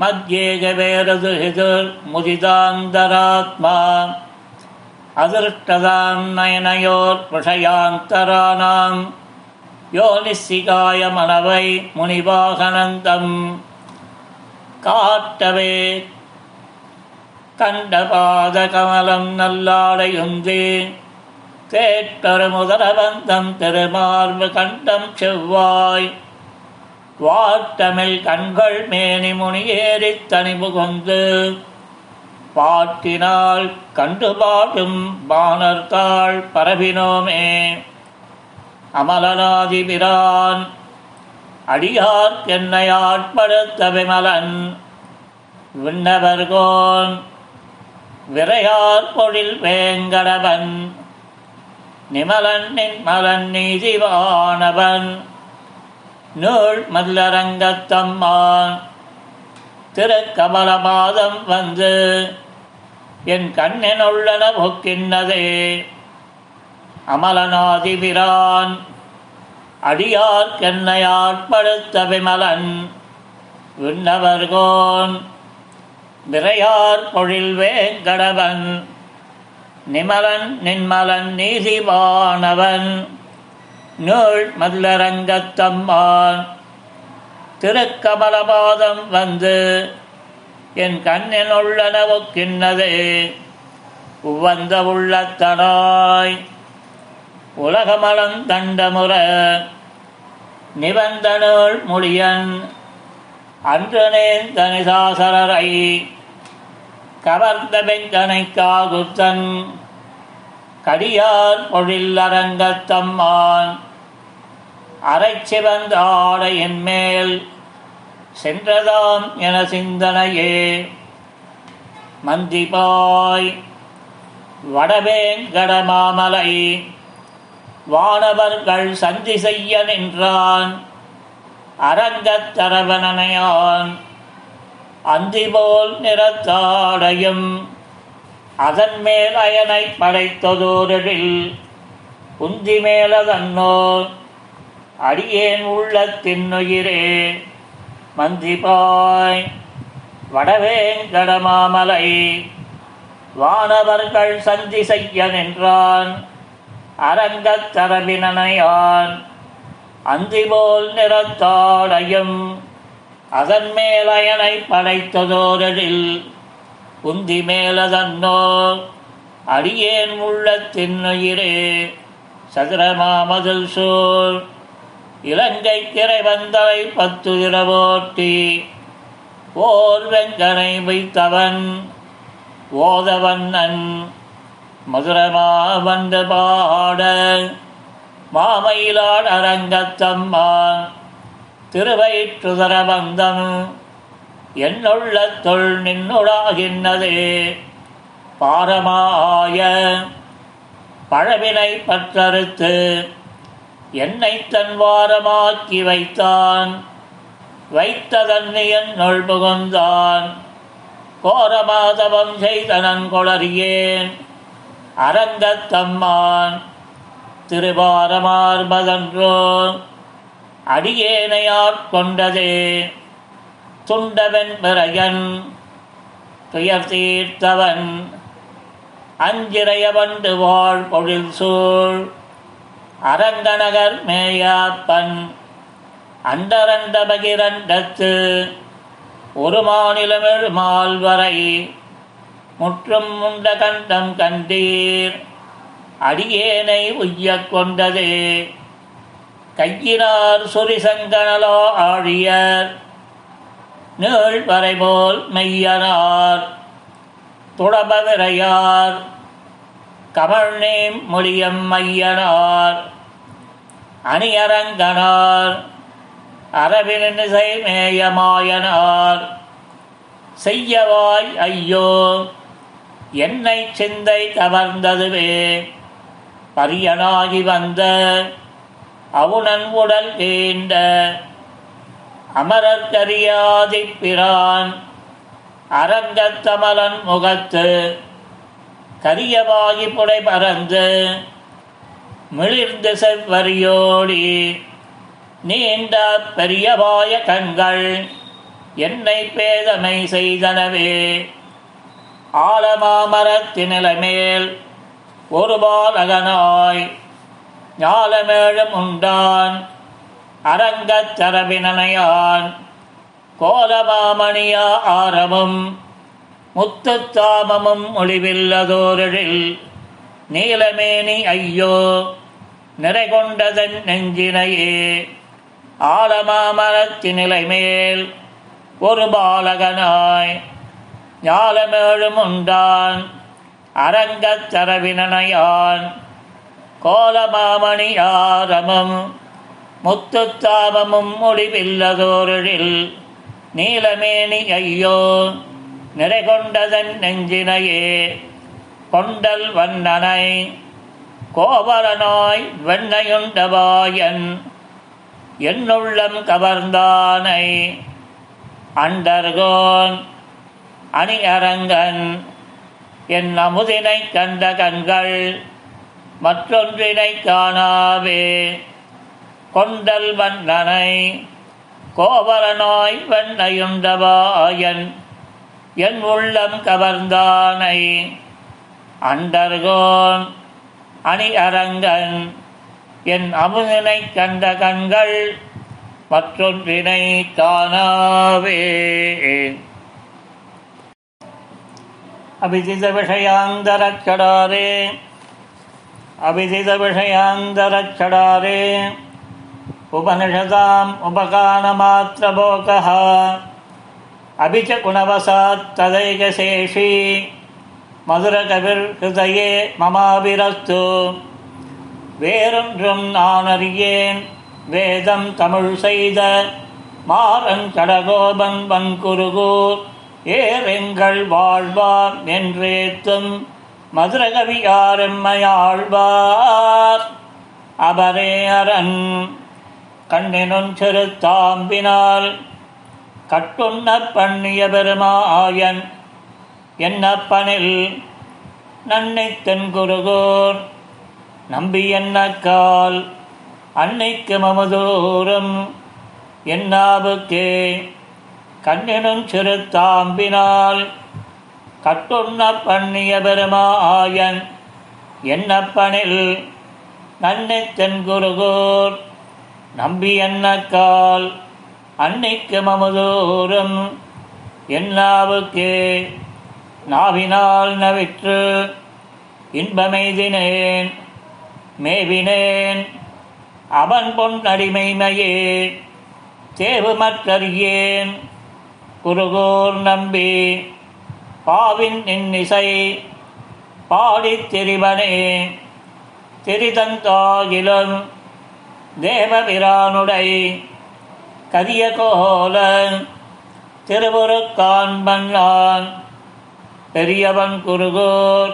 மத்யேகவேரது ஹிதர் முதிதாந்தராத்மா அதிருஷ்டதாம் நயனயோர் விஷயாந்தராணாம் யோனிசிகாய மனவை முனிவாகனந்தம் காட்டவே கண்டபாத கமலம் நல்லாடையுந்தி தேற்றரு முதலபந்தம் திருமார்பு கண்டம் செவ்வாய் வாட்டமில் கண்கள் மேனி முனியேறி தனிபு கொந்து பாட்டினால் கண்டு பாடும் பாணர்தாள் பரவினோமே அமலனாதிபிரான் அடியார் என்னை ஆட்படுத்த விமலன் விண்ணவர்கோன் விரையார் பொழில் வேங்கடவன் நிமலன் நின்மலன் நீதிவானவன் நூல் மல்லரங்கத்தம்மான் திருக்கமலமாதம் வந்து என் கண்ணினுள்ளன ஒக்கின்னதே அமலனாதிபிரான் அடியார் கென்னை ஆட்படுத்த விமலன் விண்ணவர்கோன் விரையார் பொழில் வேங்கடவன் நிமலன் நின்மலன் நீதிவானவன் நூல் மல்லரங்கத்தம்மான் திருக்கமலபாதம் வந்து என் கண்ணின் உள்ளனவு கிண்ணதே உவந்த உள்ளத்தனாய் உலகமலம் தண்டமுற நிபந்தனோள் மொழியன் அன்றனேன் தனிதாசரரை கவர்ந்த பெஞ்சனைக்காகுத்தன் கடியார் பொழிலரங்கத்தம்மான் அரைச்சிவந்த ஆடையின் மேல் சென்றதாம் என சிந்தனையே மந்திபாய் வடவேங்கடமாமலை வானவர்கள் சந்தி செய்ய நின்றான் அரங்கத்தரவனையான் அந்திபோல் நிறத்தாடையும் அதன் மேல் அயனை படைத்ததோரில் உந்தி மேலதன்னோ அடியேன் உள்ளத்தின்னுயிரே மந்திபாய் வடவேங்கடமாமலை வானவர்கள் சந்தி செய்ய நின்றான் அரங்கத்தரவினையான் அந்திபோல் நிறத்தாடையும் அதன் மேலயனை படைத்ததோரில் உந்தி மேலதன்னோ அடியேன் உள்ளத்தின்னுயிரே சதுரமாமதில் சூழ் இலங்கை திரை வந்தவை பத்து இரவோட்டி ஓர் வெங்கனை வைத்தவன் ஓதவண்ணன் மதுரமா வந்து பாட மாமயிலாட் அரங்கத்தம்மான் திருவயிற்றுதரபந்தம் என்னுள்ள தொல் நின்னுடாகின்னதே பாரமாய பழவினை பற்றறுத்து என்னை தன் வாரமாக்கி வைத்தான் வைத்ததன்னியன் நொல் புகுந்தான் கோரமாதவம் செய்தனன் கொளறியேன் அரங்கத்தம்மான் திருவாரமார்பதன்றோ அடியேனையாட்கொண்டதே துண்டவன் பிறையன் துயர் தீர்த்தவன் அஞ்சிறையவண்டு வாழ் பொழில் சூழ் அரந்தனகர் மேயாப்பன் அந்தரந்த பகிரண்டத்து ஒரு மாநிலமிழ் மால்வரை முற்றும் முண்ட கண்டம் கண்டீர் அடியேனை உய்யக் கொண்டதே. கையினார் சுரிசங்கனலோ ஆழியர் நீழ்வரை போல் மெய்யனார் துடபவிரையார் கமழ்நேம் மொழியம் மையனார் அணியரங்கனார் அரபினிசை மேயமாயனார் செய்யவாய் ஐயோ என்னை சிந்தை கவர்ந்ததுவே. பரியனாகி வந்த அவுணன் உடல் வேண்ட அமரர்கரியாதி பிரான் அரங்கத்தமலன் முகத்து கரியவாகி புடை பறந்து மிளிர்ந்து செவ்வரியோடி நீண்ட பெரியவாய கண்கள் என்னை பேதமை செய்தனவே. ஆலமாமரத்தினிலமேல் ஒரு பாலகனாய் ஞாலமேழும் உண்டான் அரங்கத்தரபினனையான் கோலமாமணியா ஆரமும் முத்துத்தாமமும் ஒளிவில்லதோரில் நீலமேனி ஐயோ நிறைகொண்டதன் நெஞ்சினையே. ஆலமாமரத்தினிலைமேல் ஒரு பாலகனாய் ஞாலமேழும் உண்டான் அரங்கத்தரவினனையான் கோலமாமணி ஆரமும் முத்துத்தாமமும் முடிவில்லதோரில் நீலமேனி ஐயோ நிறைகொண்டதன் நெஞ்சினையே. கொண்டல் வண்ணனை கோவலனாய் வெண்ணையுண்டவாயன் என்னுள்ளம் கவர்ந்தானை அண்டர்கோன் அணி அரங்கன் என் அமுதினை கண்ட கண்கள் மற்றொன்றினை காணாவே. கொண்டல் வண்ணனை கோவலனாய் வெண்ணையுண்டவாயன் என் உள்ளம் கவர்ந்தானை அண்டர்கோன் அணி அரங்கன் என் அமுதினை கண்ட கண்கள் மற்றொன்றினை காணாவே. அபிதித விஷயாந்தரச்சடாரே அபிதித விஷயாந்தரச்சடாரே உபனிஷதாம் உபகானமாத்திரபோகஹ அபிச்ச குணவசாத் ததைகசேஷி மதுரகவிர் ஹிருதயே மமாபிரஸ்து. வேறொன்றும் நான் அறியேன் வேதம் தமிழ் செய்த மாறன் கடகோபன் வன்குருகூர் ஏறெங்கள் வாழ்வார் என்றேத்தும் மதுரகவி யாரெம்மையாழ்வார் அபரே அரண் கண்ணினும் சிறு தாம்பினால் கட்டுண்ண பண்ணிய பெருமாயன் என்னப்பனில் நன்னித்தன் குருகூர் நம்பி என்ன கால் அன்னைக்கு மமதூரும் என்னாவுக்கே கண்ணினும் சிறு தாம்பினால் கட்டுண்ண பண்ணிய பெருமாயன் என்னப்பனில் நன்னித்தன் குருகூர் நம்பி என்ன கால் அன்னைக்கு மமதூரும் என்னாவுக்கே நாவினால் நவிற்று இன்பமெய்தினேன் மேவினேன் அவன் பொன் அடிமைமையே தேவுமற்றறியேன் குருகூர் நம்பி பாவின் இன்னிசை பாடித் திரிவனே. திரிதந்தாகிலும் தேவபிரானுடை கரியகோல திருவுருக்காண்பன்னான் பெரியவன் குருகூர்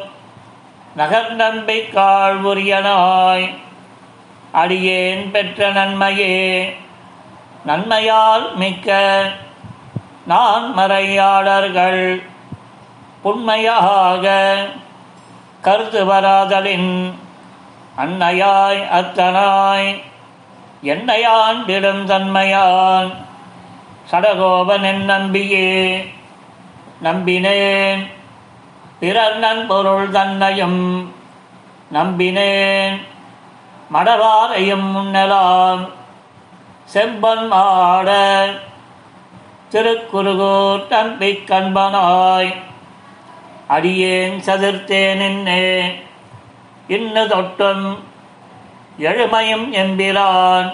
நகர் நம்பி காழ்வுரியனாய் அடியேன் பெற்ற நன்மையே. நன்மையால் மிக்க நான் மறையாளர்கள் புண்மையாக கருத்து வராதலின் அன்னையாய் அத்தனாய் என்னையான் திடும் தன்மையான் சடகோபன் என் நம்பியே. நம்பினேன் பிறர் நன் பொருள் தன்னையும் நம்பினேன் மடரார் ஐயம் முன்னலாம் செம்பன் மாட திருக்குறுகூர் தம்பி கண்பனாய் அடியேன் சதிர்த்தேன் என்னே இன்னு தொட்டும் எழுமையும் எம்பிரான்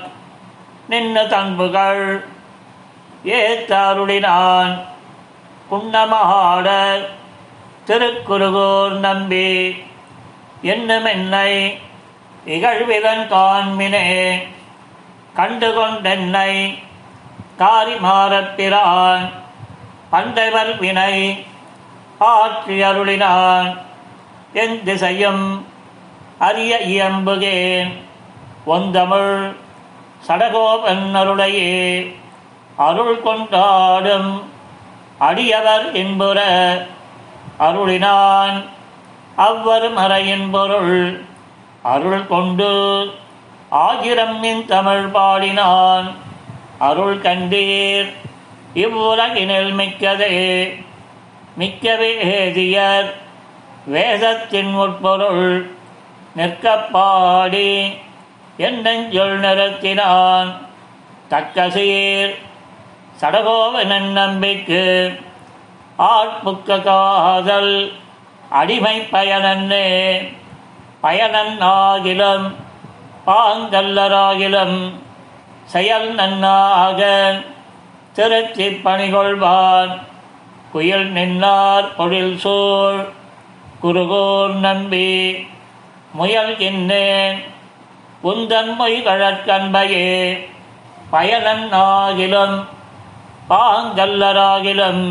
நின்னு தன்புகள் ஏத்தாருளினான் குன்னமாட திருக்குறுகூர் நம்பி என்னும் என்னை இகழ்விதன் காண்மினே கண்டுகொண்டென்னை காரிமாறப்பிரான் பண்டைவர் வினை ஆற்றி அருளினான் என் திசையும் அரிய இயம்புகேன் ஒந்தமிழ் சடகோபன் அருளையே அருள் கொண்டாடும் அடியவர் இன்புற அருளினான் அவ்வரு மறையின் பொருள் அருள் கொண்டு ஆகிரம் என் தமிழ் பாடினான் அருள் கண்டீர் இவ்வுலகினில் மிக்கதே மிக்கவே ஏதியர் வேதத்தின் உட்பொருள் நிற்கப்பாடி என்னெஞ்சொல் நிறுத்தினான் தக்க சீர் சடகோவனன் நம்பிக்கு ஆட்புக்க காதல் அடிமை பயனன்னே பயனன் ஆகிலும் பாங்கல்லராகிலும் செயல் நன்னாக திருச்சி பணிகொள்வான் குயில் நின்றார் பொழில் சூழ் குறுகூர் நம்பி முயல் கின்னேன் உந்தன் மொய்கழற்கண்பையே பயனன் ஆகிலும் பாங்கல்லராகிலும்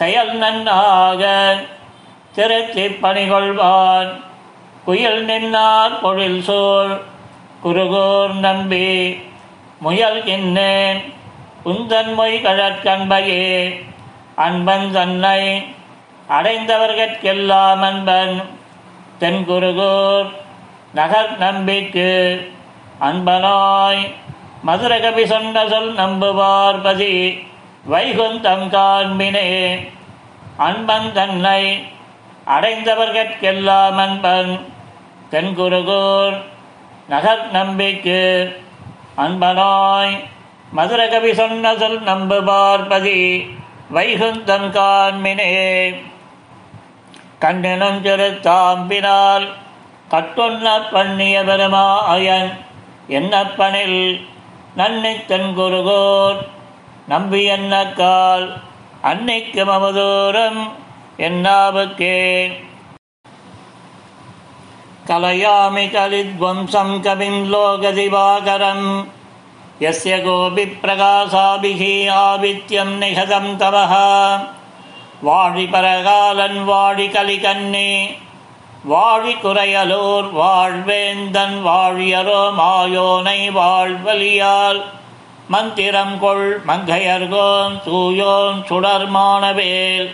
செயல் நன்னாக திருச்சி பணிகொள்வான் குயில் நின்றார் பொழில் சூழ் குறுகூர் நம்பி முயல் கின்னேன் உந்தன் மொய்கழற்கண்பையே அன்பன் தன்னை அடைந்தவர்கெல்லாம் அன்பன் தென்குறுகூர் நகர் நம்பிக்கு அன்பனாய் மதுரகவி சொன்ன சொல் நம்புவார்பதி வைகுந்தம் காண்பினே அன்பன் தன்னை அடைந்தவர்கெல்லாம் அன்பன் தென்குறுகூர் நகர் நம்பிக்கு அன்பனாய் மதுரகவி சொன்ன சொல் நம்புபார்பதி வைகுந்தம் காண்மினே கண்ணனும் திருத்தாம்பினால் கட்டொன்ன பண்ணிய பெருமாயன் என்னப்பனில் நன்னை தென்குறுகூர் நம்பி என்னக்கால் அன்னைக்கு மமதூரம் என்னாவுக்கே கலையாமி கலித்வம்சம் கவிம் லோகதிவாகரம் யஸ்ய கோபி பிரகாசாபிஹி ஆவித்யம் நிஹதம் தவஹ வாழி பரகாலன் வாழி கலிகன்னி வாழி குறையலூர் வாழ்வேந்தன் வாழியரோ மாயோனை வாழ்வலியால் மந்திரம் கொள் மங்கையர்கோன் சூயோன் சுடர்மானவேல்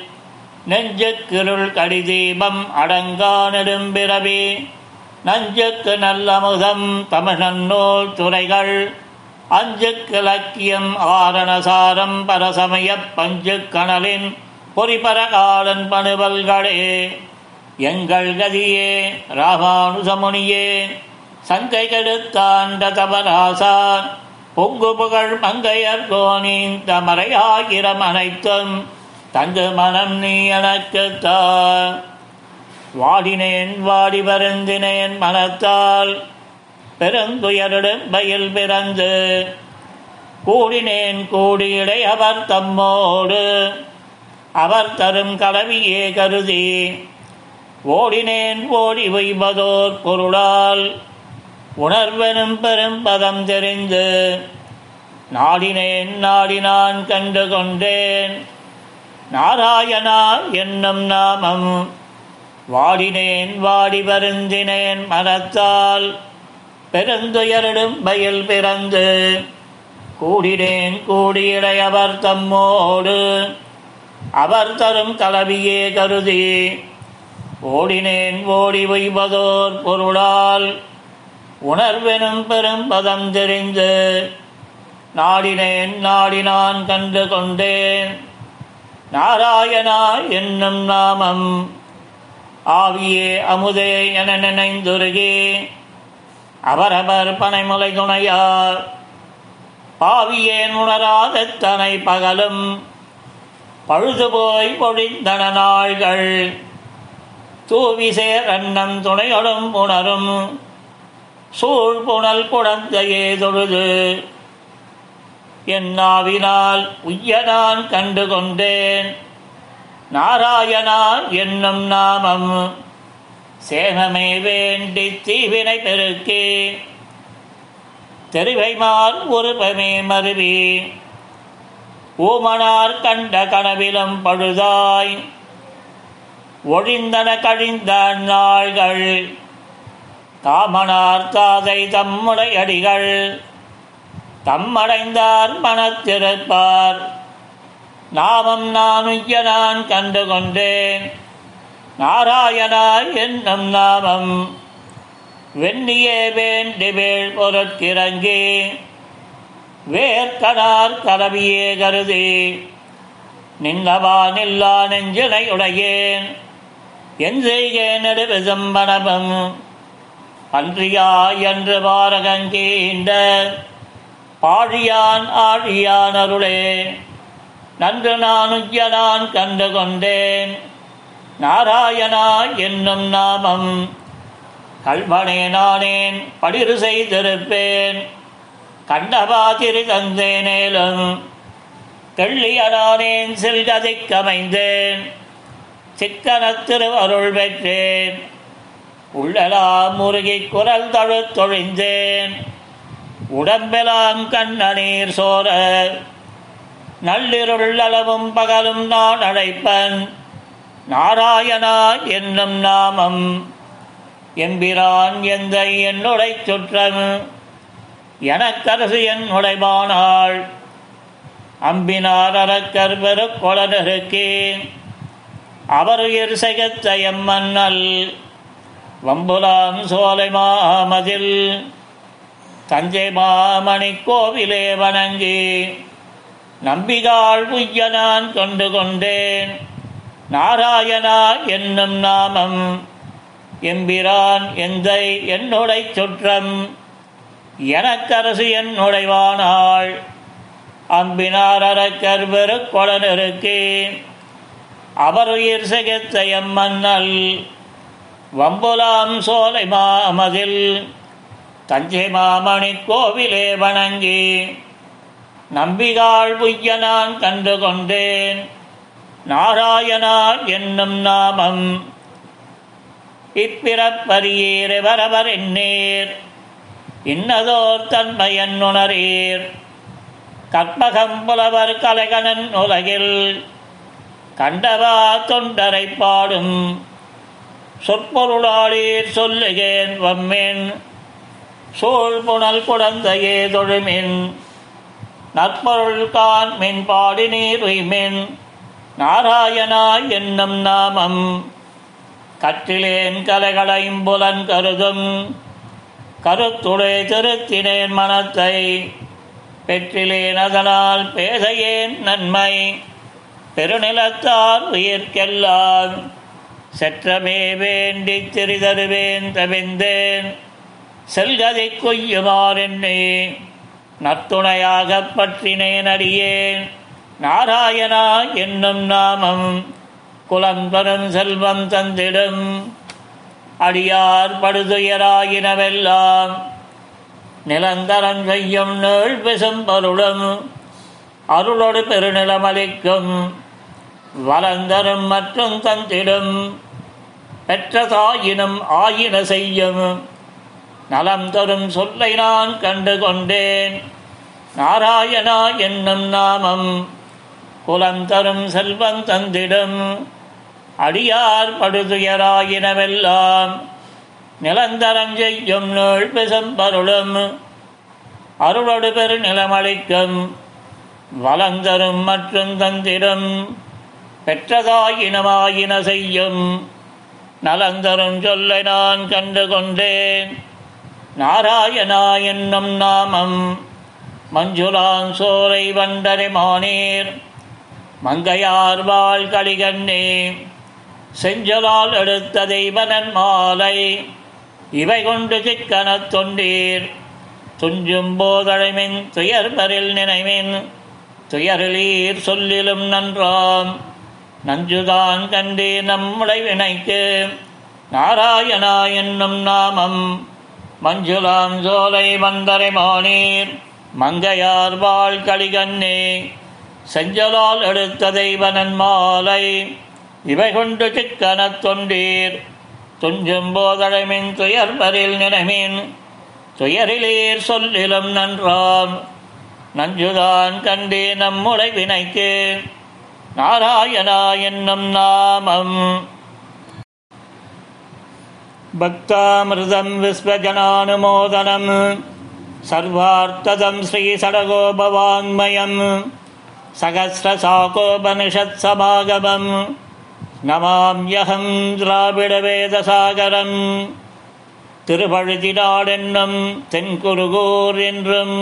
நெஞ்சுக்கிருள் கடிதீபம் அடங்கா நெடும்பிறவி நஞ்சுக்கு நல்லமுதம் தமிழன்னூல் துறைகள் அஞ்சுக்கு இலக்கியம் ஆரணசாரம் பரசமய பஞ்சு கணலின் பொறிபரகாலன் பணுவல்களே எங்கள் கதியே ராமானுசமுனியே சங்கை கெடுத்தாண்ட தவராசான் பொங்கு புகழ் மங்கையர் கோணிந்த மறையாகிரம் அனைத்தும் தங்கு மனம் நீ எனக்குத்தா வாடினேன் வாடி வருந்தினேன் மனத்தால் பெருந்துயரிடும் பயில் பிறந்து கூடினேன் கூடியிடை அவர் தம்மோடு அவர் தரும் கலவியே கருதி ஓடினேன் ஓடி வைபதோர் பொருளால் உணர்வெனும் பெரும் பதம் தெரிந்து நாடினேன் நாடி நான் கண்டு கொண்டேன் நாராயணா என்னும் நாமம் வாடினேன் வாடி வருந்தினேன் மனத்தால் பெருந்துயரிடும் பயில் பிறந்து கூடினேன் கூடியிடையவர் தம்மோடு அவர் தரும் கலவியே கருதி ஓடினேன் ஓடி வைபதோர் பொருளால் உணர்வெனும் பெரும் பதம் தெரிந்து நாடினேன் நாடி நான் கண்டு கொண்டேன் நாராயணா என்னும் நாமம் ஆவியே அமுதே என நினைந்துருகி அவரவர் பனைமுலை துணையார் பாவியேன் உணராத தனை பகலும் பழுது போய் பொழிந்தன நாள்கள் தூவிசேர் அன்னம் துணையொடும் புணரும் சூழ் புனல் குழந்தையே தொழுது என்னாவினால் உய்ய நான் கண்டு கொண்டேன் நாராயணா என்னும் நாமம் சேமமே வேண்டி தீவினை பெருக்கி தெரிவைமார் உருவமே மருவி ஊமனார் கண்ட கனவிலும் பழுதாய் ஒழிந்தன கழிந்த நாள்கள் தாமனார் தாதை தம்முடையடிகள் தம்மடைந்தார் மனத்திருப்பார் நாமம் நான் உய்ய நான் கண்டு கொண்டேன் நாராயணாய் என்னும் நாமம் வெண்ணியே வேண்டி வேள் பொருட்கிறங்கி வேர்கடார் கலவியே கருதி நின்றவா நில்லா நெஞ்சினை உடையேன் என் செய்கேன் நெடுவிசம்பனமும் அன்றியா என்று வாரகங்கீண்ட பாழியான் ஆழியான் அருளே நன்று நான் உய்ய நான் கண்டு கொண்டேன் நாராயணா என்னும் நாமம் கல்வனே நானேன் படிறு செய்திருப்பேன் கண்டபா திரு தந்தேனேலும் தெள்ளிய நானேன் செல்கதிக்கமைந்தேன் சிக்கன திருவருள் பெற்றேன் உள்ளலாம் முருகி குரல் தழுத்தொழிந்தேன் உடம்பெலாம் கண்ண நீர் சோர நள்ளிருள் அளவும் பகலும் நான் அழைப்பன் நாராயணா என்னும் நாமம் எம்பிரான் எந்த என்னுடை சுற்றம் எனக்கரசு என் உடைமானாள் அம்பினார் அரக்கர் பெருக்கொளனருக்கே அவர் இசைகத்த எம்மன்னல் வம்புலாம் சோலை மாமதில் தஞ்சை மாமணி கோவிலே வணங்கி நம்பிகாள் உய்ய நான் கொண்டு கொண்டேன் நாராயணா என்னும் நாமம் எம்பிரான் எந்தை என்னுடை சுற்றம் எனக்கரசு என்னுடைவானாள் அம்பினார் அரக்கர் பெருக்கொளனருக்கே அவர் உயிர் சிகித்த எம்மன்னல் வம்புலாம் சோலை மாமதில் தஞ்சை மாமணி கோவிலே வணங்கி நம்பிகாள் உய்ய நான் கண்டு கொண்டேன் நாராயணா என்னும் நாமம் இப்பிறப்பரியேறு வரவர் எண்ணீர் இன்னதோர் தன்மையன் உணரீர் கற்பகம் புலவர் கலைகணன் உலகில் கண்டவா தொண்டரை பாடும் சொற்பொருளாளீர் சொல்லுகேன் வம்மின் சூழ்புணல் குழந்தையே தொழுமின் நற்பொருள் காண்மின் பாடி நீர் உய்மின் நாராயணா என்னும் நாமம் கற்றிலேன் கலைகளையும் புலன் கருதும் கருத்துடை திருத்தினேன் மனத்தை பெற்றிலேன் அதனால் பேதையேன் நன்மை பெருநிலத்தார் உயிர்க்கெல்லாம் செற்றமே வேண்டி திரிதருவேன் தவிந்தேன் செல்கதை கொய்யுமாறென்னே நத்துணையாகப் பற்றினேன் அறியேன் நாராயணா என்னும் நாமம் குலம்பெரும் செல்வம் தந்திடும் அடியார் படுதுயராயினவெல்லாம் நிலந்தரம் செய்யும் நூல் பிசும்பருளும் அருளோடு பெருநிலமளிக்கும் வளந்தரும் மற்றும் தந்திடும் பெற்ற தாயினும் ஆயின செய்யும் நலம் தரும் சொல்லை நான் கண்டு கொண்டேன் நாராயணா என்னும் நாமம் குலம் தரும் செல்வம் தந்திடும் அடியார் படுதுயராயினவெல்லாம் நிலந்தரம் செய்யும் நூல் பிசம்பருளும் அருளோடு பெரு நிலமளிக்கும் வளந்தரும் மற்றும் தந்திடும் பெற்றதாயினமாயின செய்யும் நலந்தரும் சொல்லை நான் கண்டு கொண்டேன் நாராயணா என்னும் நாமம் மஞ்சுளான் சோலை வண்டனை மானீர் மங்கையார் வாழ் கலிகண்ணே செஞ்சலால் எடுத்த தெய்வனன் மாலை இவை கொண்டு சிக்கனத் தொண்டீர். துஞ்சும் போதழைமின் துயர்பரில் நினைவின் துயரிலீர் சொல்லிலும் நன்றாம் நஞ்சுதான் கண்டே நம்முடை வினைக்கு நாராயணா என்னும் நாமம். மஞ்சுலாம் சோலை மந்தரை மானீர் மங்கையார் வாழ் கலிகன்னே செஞ்சலால் எடுத்த தெய்வனன் மாலை இவை கொண்டு சிக்கனத் தொண்டீர். துஞ்சும் போதழைமின் துயர்பரில் நினைமின் துயரிலீர் சொல்லிலும் நன்றாம் நஞ்சுதான் கண்டே நம்முடை வினைக்கு நாராயணா என்னும் நாமம். பக்தாமிருதம் விஸ்வஜனானுமோதனம் சர்வார்த்ததம் ஸ்ரீ சடகோபவாங்மயம் சகஸ்ரசாகோபனிஷத் சமாகமம் நமாம்யஹம் திராவிட வேதசாகரம். திருவழுதிடாடென்னும் தென்குருகூர் என்றும்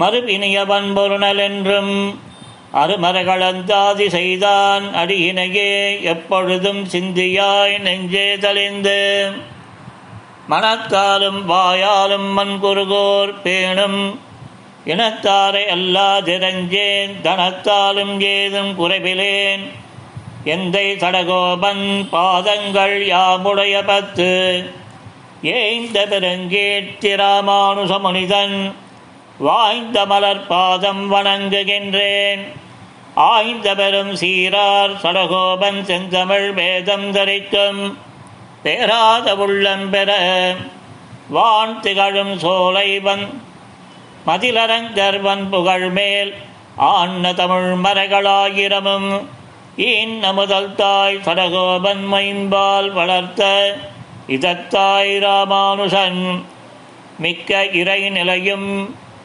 மறுபினிய பண்பொருணல் என்றும் அருமரகளந்தாதி செய்தான் அடியினையே எப்பொழுதும் சிந்தியாய் நெஞ்சே தெளிந்து மனத்தாலும் வாயாலும் மண்குருகோர் பேணும் இனத்தாரை அல்லா திரஞ்சேன் தனத்தாலும் ஏதும் குறைவிலேன் எந்தை சடகோபன் பாதங்கள் யாமுடைய பத்து ஏய்ந்த பெருங்கீர்த்தி ராமானுசமுனிதன் வாய்ந்த மலர் பாதம் வணங்குகின்றேன். ஆய்ந்த பெரும் சீரார் சடகோபன் செந்தமிழ் வேதம் தரிக்கும் பேராத உள்ளம் பெற வான் திகழும் சோலைவன் மதிலரங்கர்வன் புகழ்மேல் ஆன்ன தமிழ் மறைகளாயிரமும் ஈன் அமுதல் தாய் சடகோபன் மைம்பால் வளர்த்த இதத்தாய் ராமானுஷன் மிக்க இறை நிலையும்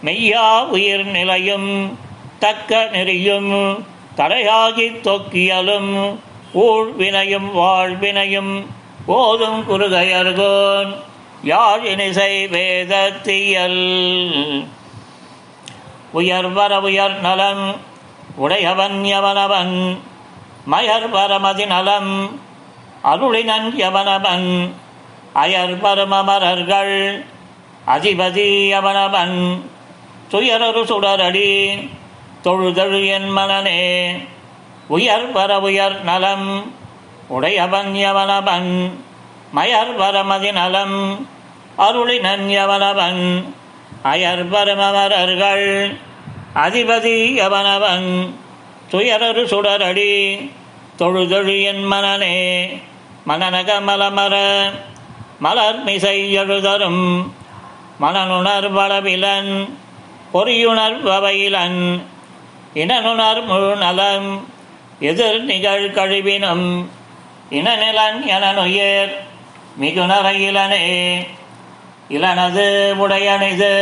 மெய்யா உயிர் நிலையும் தக்க நெறியும் தடையாகி தொக்கியலும் ஊழ்வினையும் வாழ்வினையும் ஓதும் குருகையர்கோன் யாழினிசை வேதத்தியல். உயர்வர உயர் நலம் உடையவன் யவனவன் மயர்பரமதி நலம் அருளினன் யவனவன் அயர்பரமமரர்கள் அதிபதி யவனவன் துயரரு சுடரடி தொழுதழு என் மனனே. உயர் வர உயர் நலம் உடையவன் யவனவன் மயர் வரமதி நலம் அருளினன் யவனவன் அயர் பரமவரர்கள் அதிபதி யவனவன் துயரரு சுடரடி தொழுதழு என் மனனே. மனநக மலமர மலர்மிசை எழுதரும் மனனுணர் வளவிலன் பொறியுணர்வவையிலன் இனனுணர் முழு நலம் எதிர் நிகழ் கழிவினும் இனநிலன் எனனுயர் மிகுநர இளனே. இளனது உடையனிது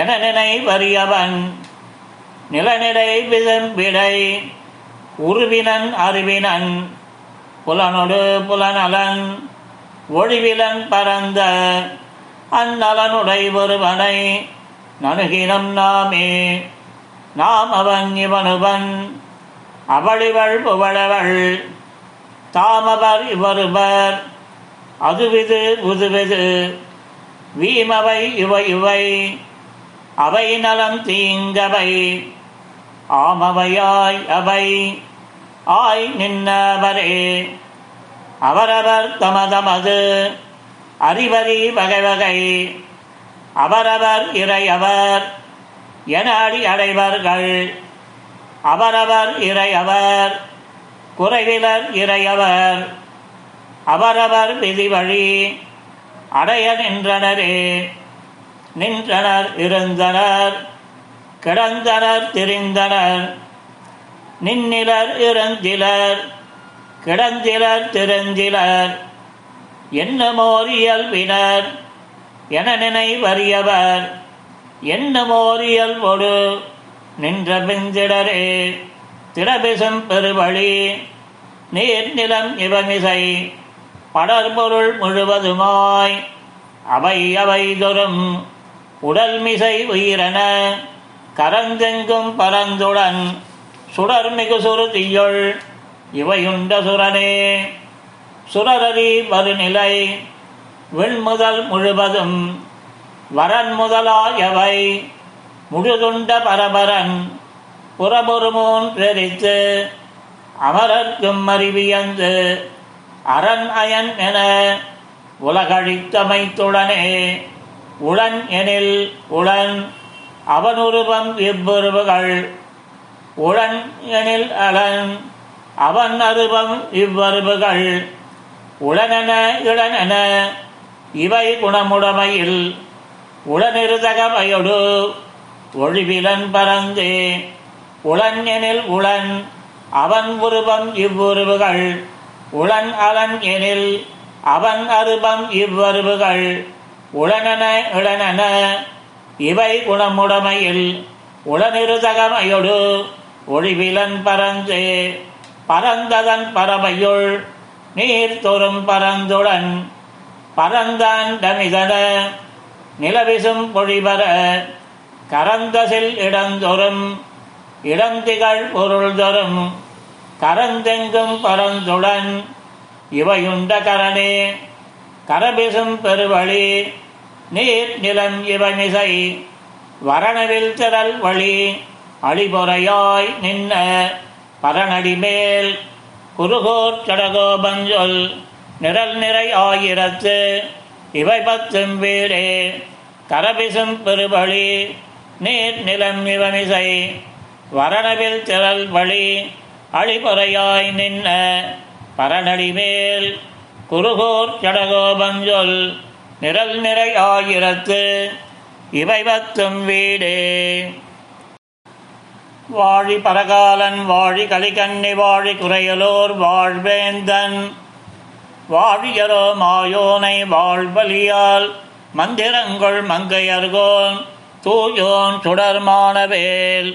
என நினை வறியவன் நிலநிலை விதம்பிடை உருவினன் அறிவினன் புலனொடு புலநலன் ஒழிவிலன் பரந்த அந்நலனுடை ஒருவனை நணுகினம் நாமே. நாம் அவன் இவனுவன் அவளிவள் புவளவள் தாமவர் இவருவர் அதுவிது உதுவிது வீமவை இவை இவை அவை நலம் தீங்கவை ஆமவையாய் அவை ஆய் நின்னவரே. அவரவர் தமதமது அறிவறி வகை வகை அவரவர் இறையவர் என அடி அடைவர்கள் அவரவர் இறையவர் குறைவிலர் இறையவர் அவரவர் விதி வழி அடைய நின்றனரே. நின்றனர் இருந்தனர் கிடந்தனர் திரிந்தனர் நின்னிலர் இருந்திலர் கிடந்திலர் திரிந்திலர் என்னமோர் இயல்பினர் என நினை வறியவர் என்னமோரியல் ஒடு நின்ற பிந்திடரே. திடபிசும் பெருவழி நீர்நிலம் இவமிசை படற்பொருள் முழுவதுமாய் அவை அவை தொரும் உடல்மிசை உயிரென கரந்தெங்கும் பரந்துடன் சுடர்மிகு சுருதியுள் இவையுண்ட சுரனே. சுரரறி வருநிலை விண்முதல் முழுவதும் வரன் முதலாயவை முழுதுண்ட பரபரன் புறபொருமோன் பிரித்து அமரர்க்கும் அறிவியந்து அரண் அயன் என உலகழித்தமைத்துடனே உளன் எனில் உளன் அவனுருவம் இவ்வுருவுகள் உளன் எனில் அலன் அவன் அருவம் இவ்வருவுகள் உளனென இளனென இவை குணமுடைமையில் உளனிருதகமையொடு ஒழிவிலன் பரந்தே உளன் எனில் உளன் அவன் உருவம் இவ்வுருவுகள் உளன் அலன் எனில் அவன் அருபம் இவ்வருவுகள் உளனென இளனென இவை குணமுடைமையில் உளனிருதகமையொடு ஒழிவிலன் பரந்தே பரந்ததன் பரமையுள் நீர் தோறும் பரந்துடன் பரந்தாண்டமிதன நிலவிசும் பொழிபர கரந்தசில் இடந்தொறும் இடந்திகள் பொருள் தோறும் கரந்தெங்கும் பரந்துடன் இவையுண்ட கரணே கரபிசும் பெருவழி நீர் நிலம் இவனிசை வரணவில் திரள் வழி அழிபொறையாய் நின்ன பரநடி மேல் குருகோர் சடகோபஞ்சொல் நிரல் நிறை ஆயிரத்து இவை பத்தும் வீடே கரபிசும் பெருவழி நீர் நிலம் இவமிசை வரணவில் திரள் வழி அழிபொறையாய் நின்ன பரநடி மேல் குருகோர் சடகோபஞ்சொல் நிரல் நிறை ஆயிரத்து இவை பத்தும் வீடே. வாழி பரகாலன் வாழி கலிகண்ணி வாழி குறையலோர் வாழ்வேந்தன் வாழியரோ மாயோனை வாழ்வலியால் மந்திரங்கொள் மங்கையர்கோன் தூயோன் சுடர்மானவேல்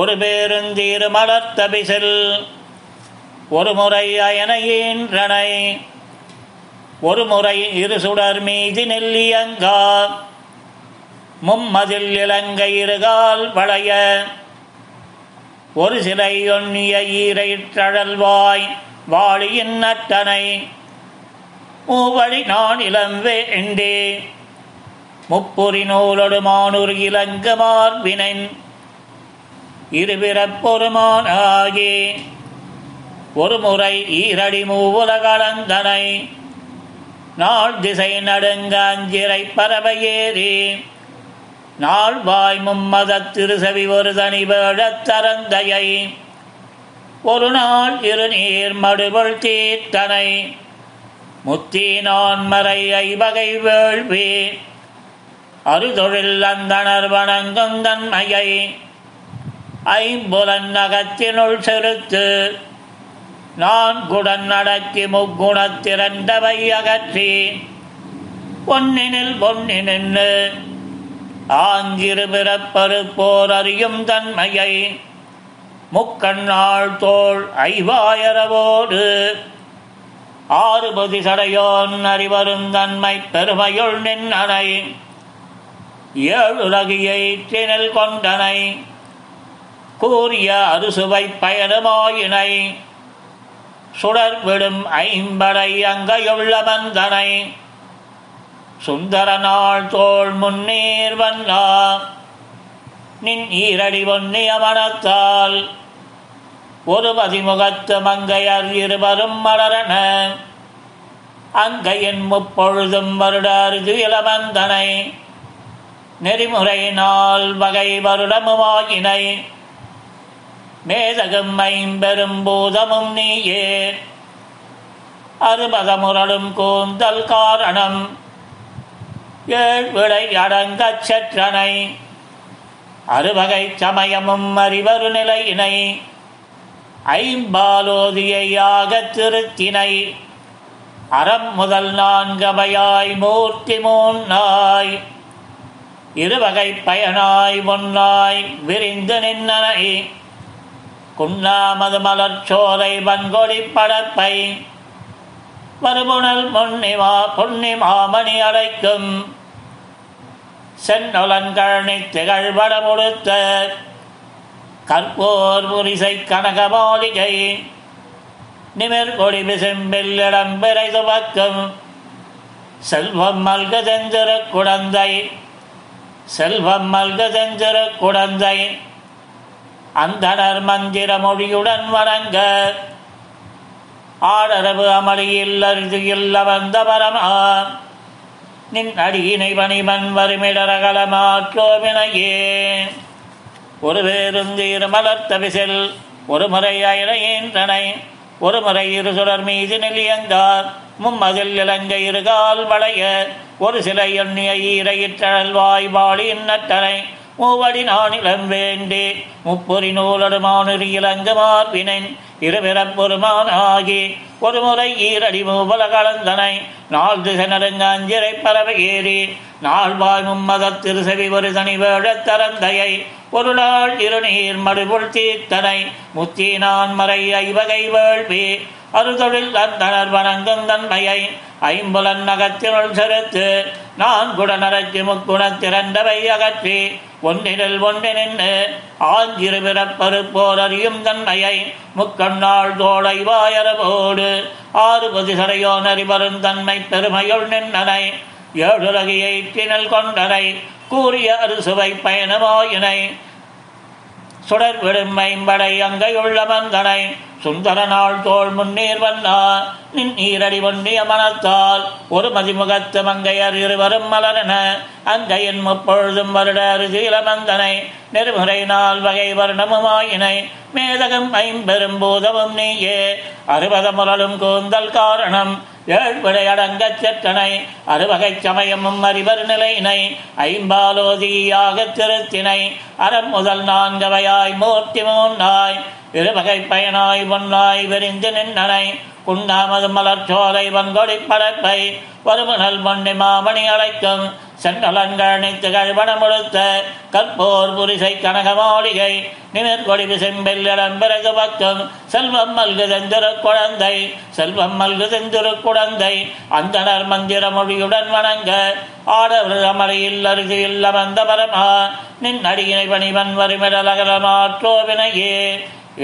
ஒரு பேருந்தீரு மலர்த்தபிசில் ஒரு முறை அயனையீன்றனை ஒரு முறை இரு சுடர் மீதி நெல்லியங்கா மும்மதில் இலங்கை இருகால் வளைய ஒரு சிலை ஒன்னிய ஈரைற்றழல்வாய் வாழியின் நட்டனை மூவழி நான் இளம் வேண்டே முப்புரி நூலொடு மானூர் இலங்கு மார்பினன் இருபிறப்பொருமானாகி ஒரு முறை ஈரடி மூவுலகளந்தனை நாள் திசை நடுங்க அஞ்சிரை பறவையேறி நாள் வாய் மும்மதத் திருசவி ஒரு தனி வேழத்தரந்தையை ஒரு நாள் இரு நீர் மடுபொள் தீர்த்தனை முத்தி நான்மறை ஐவகை வேள்வி அறுதொழில் அந்தனர் வணங்கும் தன்மையை ஐம்புலன் நகத்தினுள் செலுத்து நான் குடன் அடக்கி முக்குணத்திரண்டவை அகற்றி பொன்னினில் பொன்னி நின்று ஆங்கிரு பிறப்பருப்போர் அறியும் தன்மையை முக்கண்ணாள் தோள் ஐவாயரவோடு ஆறுபதி சடையோன் அறிவரும் தன்மை பெருமையுள் நின்றனை ஏழுலகியை திணில் கொண்டனை கூறிய அறுசுவை பயனுமாயினை சுடர் விடும் ஐம்படை அங்கையுள்ளவந்தனை சுந்தர நாள் தோள் முன்னேர் வண்ணா நின் ஈரடி ஒன்னிய மனத்தால் ஒரு பதிமுகத்து மங்கையர் இருவரும் மலரன அங்கையின் முப்பொழுதும் வருடருது இளவந்தனை நெறிமுறை நாள் வகை வருடமுமாயினை மேதகும் ஐம்பெரும் பூதமும் நீயே அறுபதமுரலும் கூந்தல் காரணம் ஏழ்விடை அடங்கச் செற்றனை அறுவகை சமயமும் அறிவரு நிலையினை ஐம்பாலோதியையாகத் திருத்தினை அறம் முதல் நான்கவையாய் மூர்த்தி மூன்னாய் இருவகை பயனாய் ஒன்னாய் விரிந்து நின்றனை குன்னாமது மலர்ச்சோலை வன்கொடி படப்பை மறுபுணல் முன்னிமா பொன்னிமாமணி அழைக்கும் சென்னொலன்கழனி திகழ்வட முடுத்த கற்போர் முரிசை கனக மாளிகை நிமிர்கொடி விசும்பில் இடம்பிறை துவக்கும் செல்வம் மல்கதெஞ்சர குழந்தை, செல்வம் மல்கதெஞ்சர குழந்தை, அந்தனர் மந்திர மொழியுடன் வணங்க ஆடரவு அமளியில் அரிது இல்ல வந்த பரமா நின் அடியினை பணிமன் வருமிடரகலமாற்றோவினையே. ஒரு பேருந்து இருமலர் தவிசில் ஒரு முறை அயலையேன்றனை ஒரு முறை இரு சுடர் மீது நெல்லியங்கார் மும்மதில் இலங்கை இருகால் வளைய ஒரு சில எண்ணிய ஈரையிற்றல் வாய்பாளி நட்டனை மூவடி நானிலம் வேண்டி முப்பொறி நூலடுமானொரு இலங்கு மார்பினன் இருபிறப்பொருமான் ஆகி ஒரு முறை ஈரடி மூவல கலந்தனை நாள் திசை நெருங்க அஞ்சிரை பறவை ஏறி நாள்வாய் மும்மதத் திருசவி ஒரு தனி வேழத் தரந்தையை ஒரு நாள் இருநீர் மறுபுள் தீர்த்தனை முத்தி நான் மறை ஐவகை வேள்வி அறுதொழில் தந்தனர் வணங்கும் தன்மையை ஐம்புலன் நகத்தினுள் செலுத்து நான்குட நரக்கி முக்குணத் திரண்டவை அகற்றி ஒன்றினில் ஒன்று நின்று ஆஞ்சிறு பிறப்பருப்போர் அறியும் தன்மையை முக்கண்ணாள் தோளை வாயரவோடு ஆறு புதிசரையோ நரிபரும் தன்மை பெருமையுள் நின்றனை ஏழுலகியை திணல் கொண்டனை கூறிய அறுசுவை பயணமாயினை சுடர் விடும்படை அங்கையுள்ள மந்தனை சுந்தர நாள் தோள் முன்னீர் வண்ணா நின் நீரடி ஒன்றிய மனத்தால் ஒரு மதிமுகத்து மங்கையர் இருவரும் மலரன அங்கையின் முப்பொழுதும் வருட அருகிலமந்தனை நெருமுறை நாள் வகை வருணமுமாயினை மேதகம் ஐம்பெரும் பூதமும் நீயே அறுபத முரலும் கூந்தல் காரணம் ஏழ்விடை அடங்கச் செற்றனை அறுவகை சமயமும் அறிவர் நிலையினை ஐம்பாலோதியாகத் திருத்தினை அறம் முதல் நான்கவையாய் மூர்த்தி மூன்னாய் இருவகை பயனாய் ஒன்னாய் விரிந்து நின்றனை குண்டாமது மலர்ச்சோலை வன்கொடி படப்பை வருமுனல் பொன்னி மாமணி அழைக்கும் சென்றலன்கணித்து கழ்வனம் முழுத்த கற்போர் புரிசை கனகமாளிகை நிமிர்கொடி விசெம்பில் இடம்பிறகு பக்கம் செல்வம் மல்கு தெந்திரு குழந்தை, செல்வம் மல்கு தெந்திரு குழந்தை, அந்தனர் மந்திர மொழியுடன் வணங்க ஆடவர் அமளியில் அருகு இல்ல வந்த பரமா நின் அடியினை பணிவன் வருமிடலகலமாற்றோவினையே.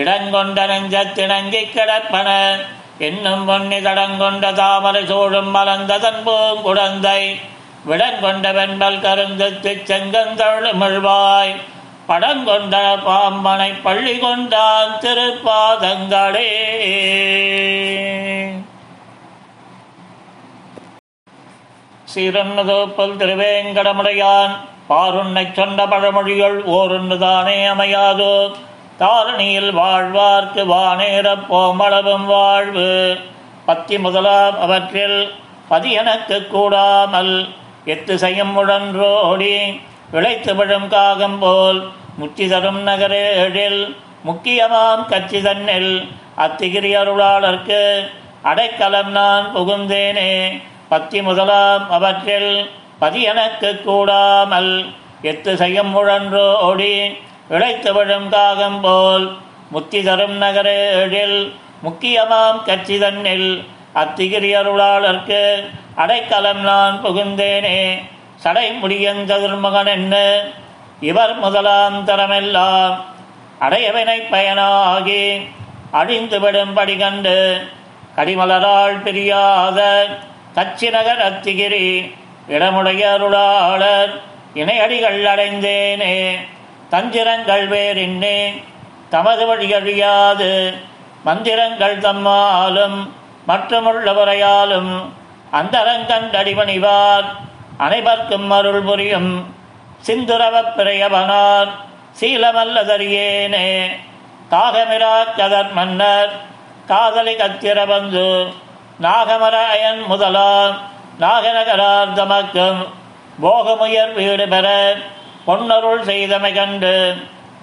இடங்கொண்ட நெஞ்சத்திணங்கிக் கிடப்பன என்னும் பொன்னி தடங்கொண்ட தாமரை சோழும் மலர்ந்ததன் பூங்குழந்தை விடங்கொண்ட வெண்பல் கருந்துத்து செங்கந்தழுமிழ்வாய் படங்கொண்ட பாம்பனை பள்ளி கொண்டான் திருப்பாதங்களே. சீரன்னதோப்பல் திருவேங்கடமுடையான் பாருன்னை சொன்ன பழமொழிகள் ஓருன்னுதானே அமையாதோ தாரணியில் வாழ்வார்க்கு வானேரப் போமளவும் வாழ்வு. பத்தி முதலாம் அவற்றில் பதியனக்கு கூடாமல் எத்து செய்யும் முழன்றோடி விளைத்து விழும் காகம் போல் முச்சி தரும் நகரேழில் முக்கியமாம் கச்சி தன்னில் அத்திகிரி அருளாளர்க்கு அடைக்கலம் நான் புகுந்தேனே. பத்தி முதலாம் அவற்றில் பதியனக்கு கூடாமல் எத்து செய்யும் முழன்றோடி இழைத்து விழும் காகம் போல் முத்தி தரும் நகரேழில் முக்கியமாம் கட்சி தன்னில் அத்திகிரி அருளாளர்க்கு அடைக்கலம் நான் புகுந்தேனே. சடை முடியஞ்சதுர்மகன் என்ன இவர் முதலாம் தரமெல்லாம் அடையவினை பயனாகி அழிந்து விடும்படி கண்டு கடிமலரால் பிரியாத கட்சி நகர் அத்திகிரி இடமுடைய அருளாளர் இணையடிகள் அடைந்தேனே. தந்திரங்கள் வேறின்னே தமது வழியழியாது மந்திரங்கள் தம்மாலும் மற்றமுள்ளவரையாலும் அந்தரங்கண்டடிபணிவார் அனைவர்க்கும் அருள் புரியும் சிந்துரவப் பிறையவனார் சீலமல்லதறியேனே. காகமிரா கதர் மன்னர் காதலி கத்திரபந்து நாகமர அயன் முதலாம் நாகநகரார் தமக்கும் போகமுயர் வீடு பெற பொன்னருள் செய்தமை கண்டு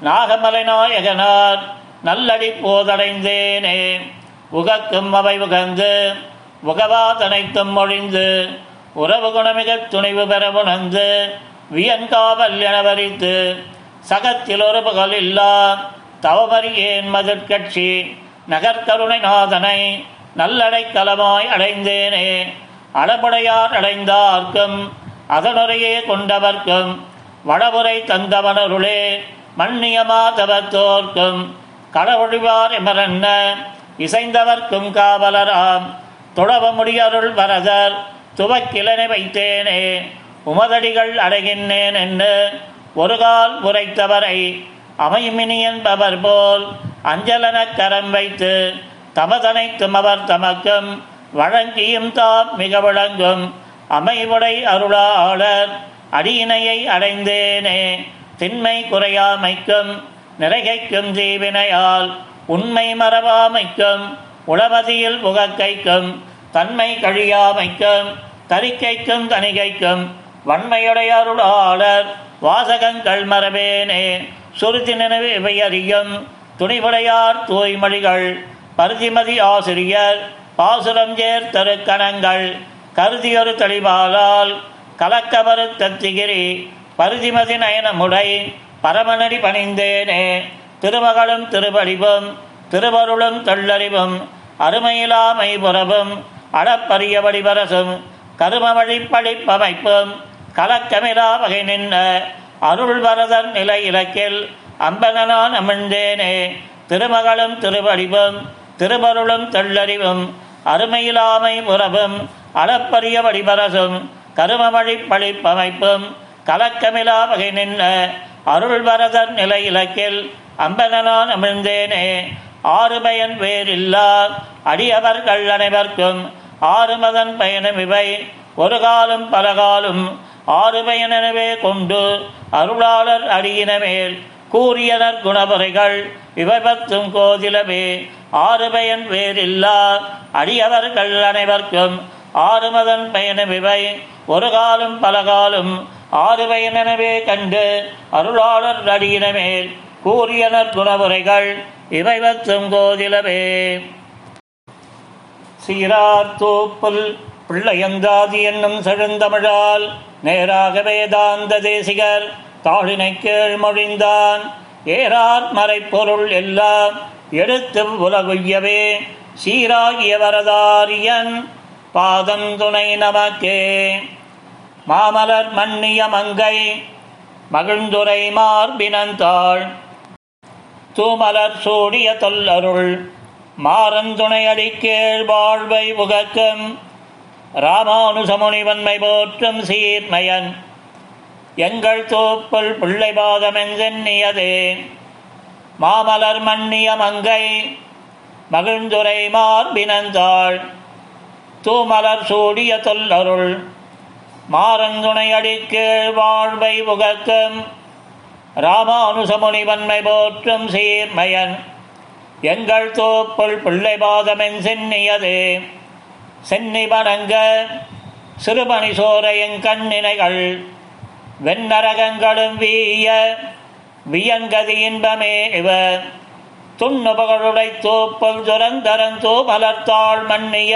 நாகமலை நாயகனார் நல்லடி போதடைந்தேனே. உகக்கும் அவை உகந்து உகவாதனைத்தும் ஒழிந்து உறவு குணமிக துணிவு பெற உணர்ந்து வியன்காவல் என வரித்து சகத்தில் ஒரு புகழ் இல்லா தவமறியேன் மதுர்கட்சி நகர்கருணை நாதனை நல்லடைக்கலமாய் அடைந்தேனே. அளபுடையார் அடைந்தார்க்கும் அதனுரையே கொண்டவர்க்கும் வடபுரை தந்தவனருளே மன்னியமா தவத்தோர்க்கும் கடவுழிவார் எமரன்ன இசைந்தவர்க்கும் காவலராம் துளவ முடியருள் வரதர் துவக்கிலனை வைத்தேனே உமதடிகள் அடைகின்றேன் என்று ஒரு கால் உரைத்தவரை அமைமினி என்பவர் போல் அஞ்சலன கரம் வைத்து தமதனைத்தும் அவர் தமக்கும் வழங்கியும் தாம் மிக விளங்கும் அமைவுடை அருளாளர் அடியினையை அடைந்தேனே திண்மை குறையாமைக்கும் நிறைகைக்கும் ஜீவினையால் உண்மை மறவாமைக்கும் உளமதியில் உகக்கைக்கும் தன்மை கழியாமைக்கும் தரிக்கைக்கும் தணிகைக்கும் வன்மையுடைய அருளாளர் வாசகங்கள் மரபேனே சுருதி நினைவு இவையறியும் துணிவுடையார் தூய்மொழிகள் பருதிமதி ஆசிரியர் பாசுரம் சேர்த்தரு கணங்கள் கருதியொரு தெளிவாளால் கலக்கமறு தத்திகிரி பருதிமதி நயனமுடை பரமநடி பணிந்தேனே திருமகளும் திருவடிவும் திருவருளும் தொள்ளறிவும் அருமையிலாமை புறவும் அடப்பரிய வடிவரசும் கரும வழிப்படிப்பமைப்பும் கலக்கமிலா வகை நின்ற அருள் வரதன் நிலை இலக்கில் அம்பனான் அமிழ்ந்தேனே திருமகளும் திருவடிவும் திருவருளும் தொள்ளறிவும் அருமையிலாமை புறவும் அளப்பரிய வடிவரசும் கரும வழிப்படிப்பமைப்பும் கலக்கமிலா வகை நின்ற அருள் வரதன் நிலை இலக்கில் அம்பனான் அமிழ்ந்தேனே ஆறுமையன் வேறில்லா அடியவர்கள் அனைவர்க்கும் ஆறுமதன் பயனும் இவை ஒரு காலும் பலகாலும் ஆறுமையனவே கொண்டு அருளாளர் அடியினமேல் கூறியனர் குணபுரைகள் இவைபத்தும் கோதிலவே ஆறுமையன் வேறில்லா அடியவர்கள் அனைவர்க்கும் ஆறுமதன் பயனும் இவை ஒரு காலும் பலகாலும் ஆறுமையனவே கண்டு அருளாளர் அடியினமேல் கூறியனர் குணபுரைகள் இறைவற்றும் கோதிலவே. சீரார் தூப்புல் பிள்ளையந்தாதி என்னும் செழுந்தமிழால் நேராக வேதாந்த தேசிகர் தாளினை கீழ் மொழிந்தான் ஏறார் மறைப்பொருள் எல்லாம் எடுத்தும் உலகுய்யவே சீராகிய வரதாரியன் பாதம் துணை நமக்கே. மாமலர் மன்னிய மங்கை மகிழ்ந்துரை மார்பினந்தாள் தூமலர் சூடிய தொல்லருள் மாறந்துணையடி கேள் வாழ்வை உகக்கும் ராமானுசமுனிவன்மை போற்றும் சீர்மையன் எங்கள் தோப்புள் பிள்ளை பாதமெஞ்சென்னியதே. மாமலர் மன்னிய மங்கை மகிழ்ந்துரை மார்பினந்தாள் தூமலர் சூடிய தொல்லருள் மாறந்துணையடி கேள் வாழ்வை உகக்கும் ராமானுசமுனிவன்மை போற்றும் சீர்மையன் எங்கள் தோப்புள் பிள்ளை பாதமென் சென்னியதே. சென்னி வணங்க சிறுமணி சோரையின் கண்ணினைகள் வெண்ணரகங்களும் வீய வியங்கதி இன்பமே இவ துண்ணுபகளுடை தோப்புள் துரந்தரந்தோ மலர்த்தாள் மன்னிய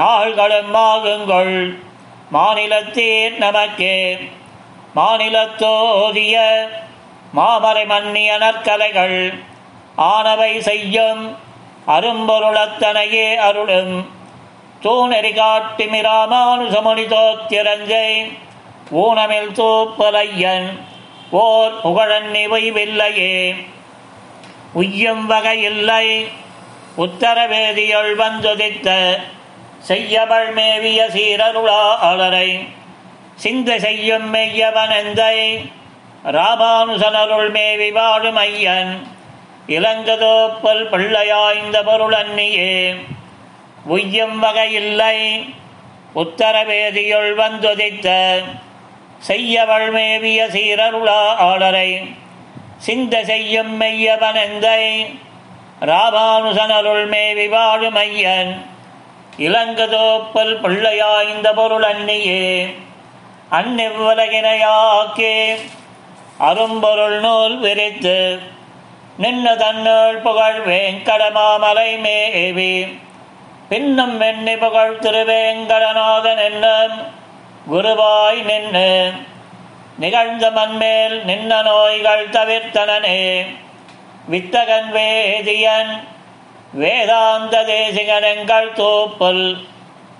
நாள்களும் ஆகுங்கள் மாநிலத்தீர் நமக்கே. மாநிலத்தோதிய மாமறை மன்னிய நற்கலைகள் ஆனவை செய்யும் அரும்பொருளத்தனையே அருளும் தூணெறி காட்டிமி ராமானுசமுனி தோத்திரஞ்சை ஊனமில் தூப்பலையன் ஓர் புகழன்னி ஒய்வில்லையே உய்யும் வகையில்லை உத்தரவேதியுள் வந்துதித்த செய்யவள் மேவிய சீரருளா அலரை சிந்தை செய்யும் மெய்யவனந்தை ராமானுசனருள் மேவி வாழும் ஐயன் இளங்கதோப்பல் பிள்ளையாய்ந்த பொருள் அன்னியே உய்யும் வகையில்லை உத்தரவேதியுள் வந்துதித்த செய்யவள் மேவிய சீரருளா ஆளரை சிந்தை செய்யும் மெய்யவனந்தை ராமானுசனருள் மேவி வாழும் ஐயன் இளங்கதோப்பல் பிள்ளையாய்ந்த பொருள் அன்னியே அந்நிவ்வுலகினையாக்கே அரும்பொருள் நூல் விரித்து நின்று தன்னுள் புகழ் வேங்கடமாமலை மேவி பின்னும் வெண்ணி புகழ் திருவேங்கடநாதன் என்னும் குருவாய் நின்று நிகழ்ந்த மண்மேல் நின்ன நோய்கள் தவிர்த்தனே வித்தகன் வேதியன் வேதாந்த தேசிகனங்கள் தோப்புல்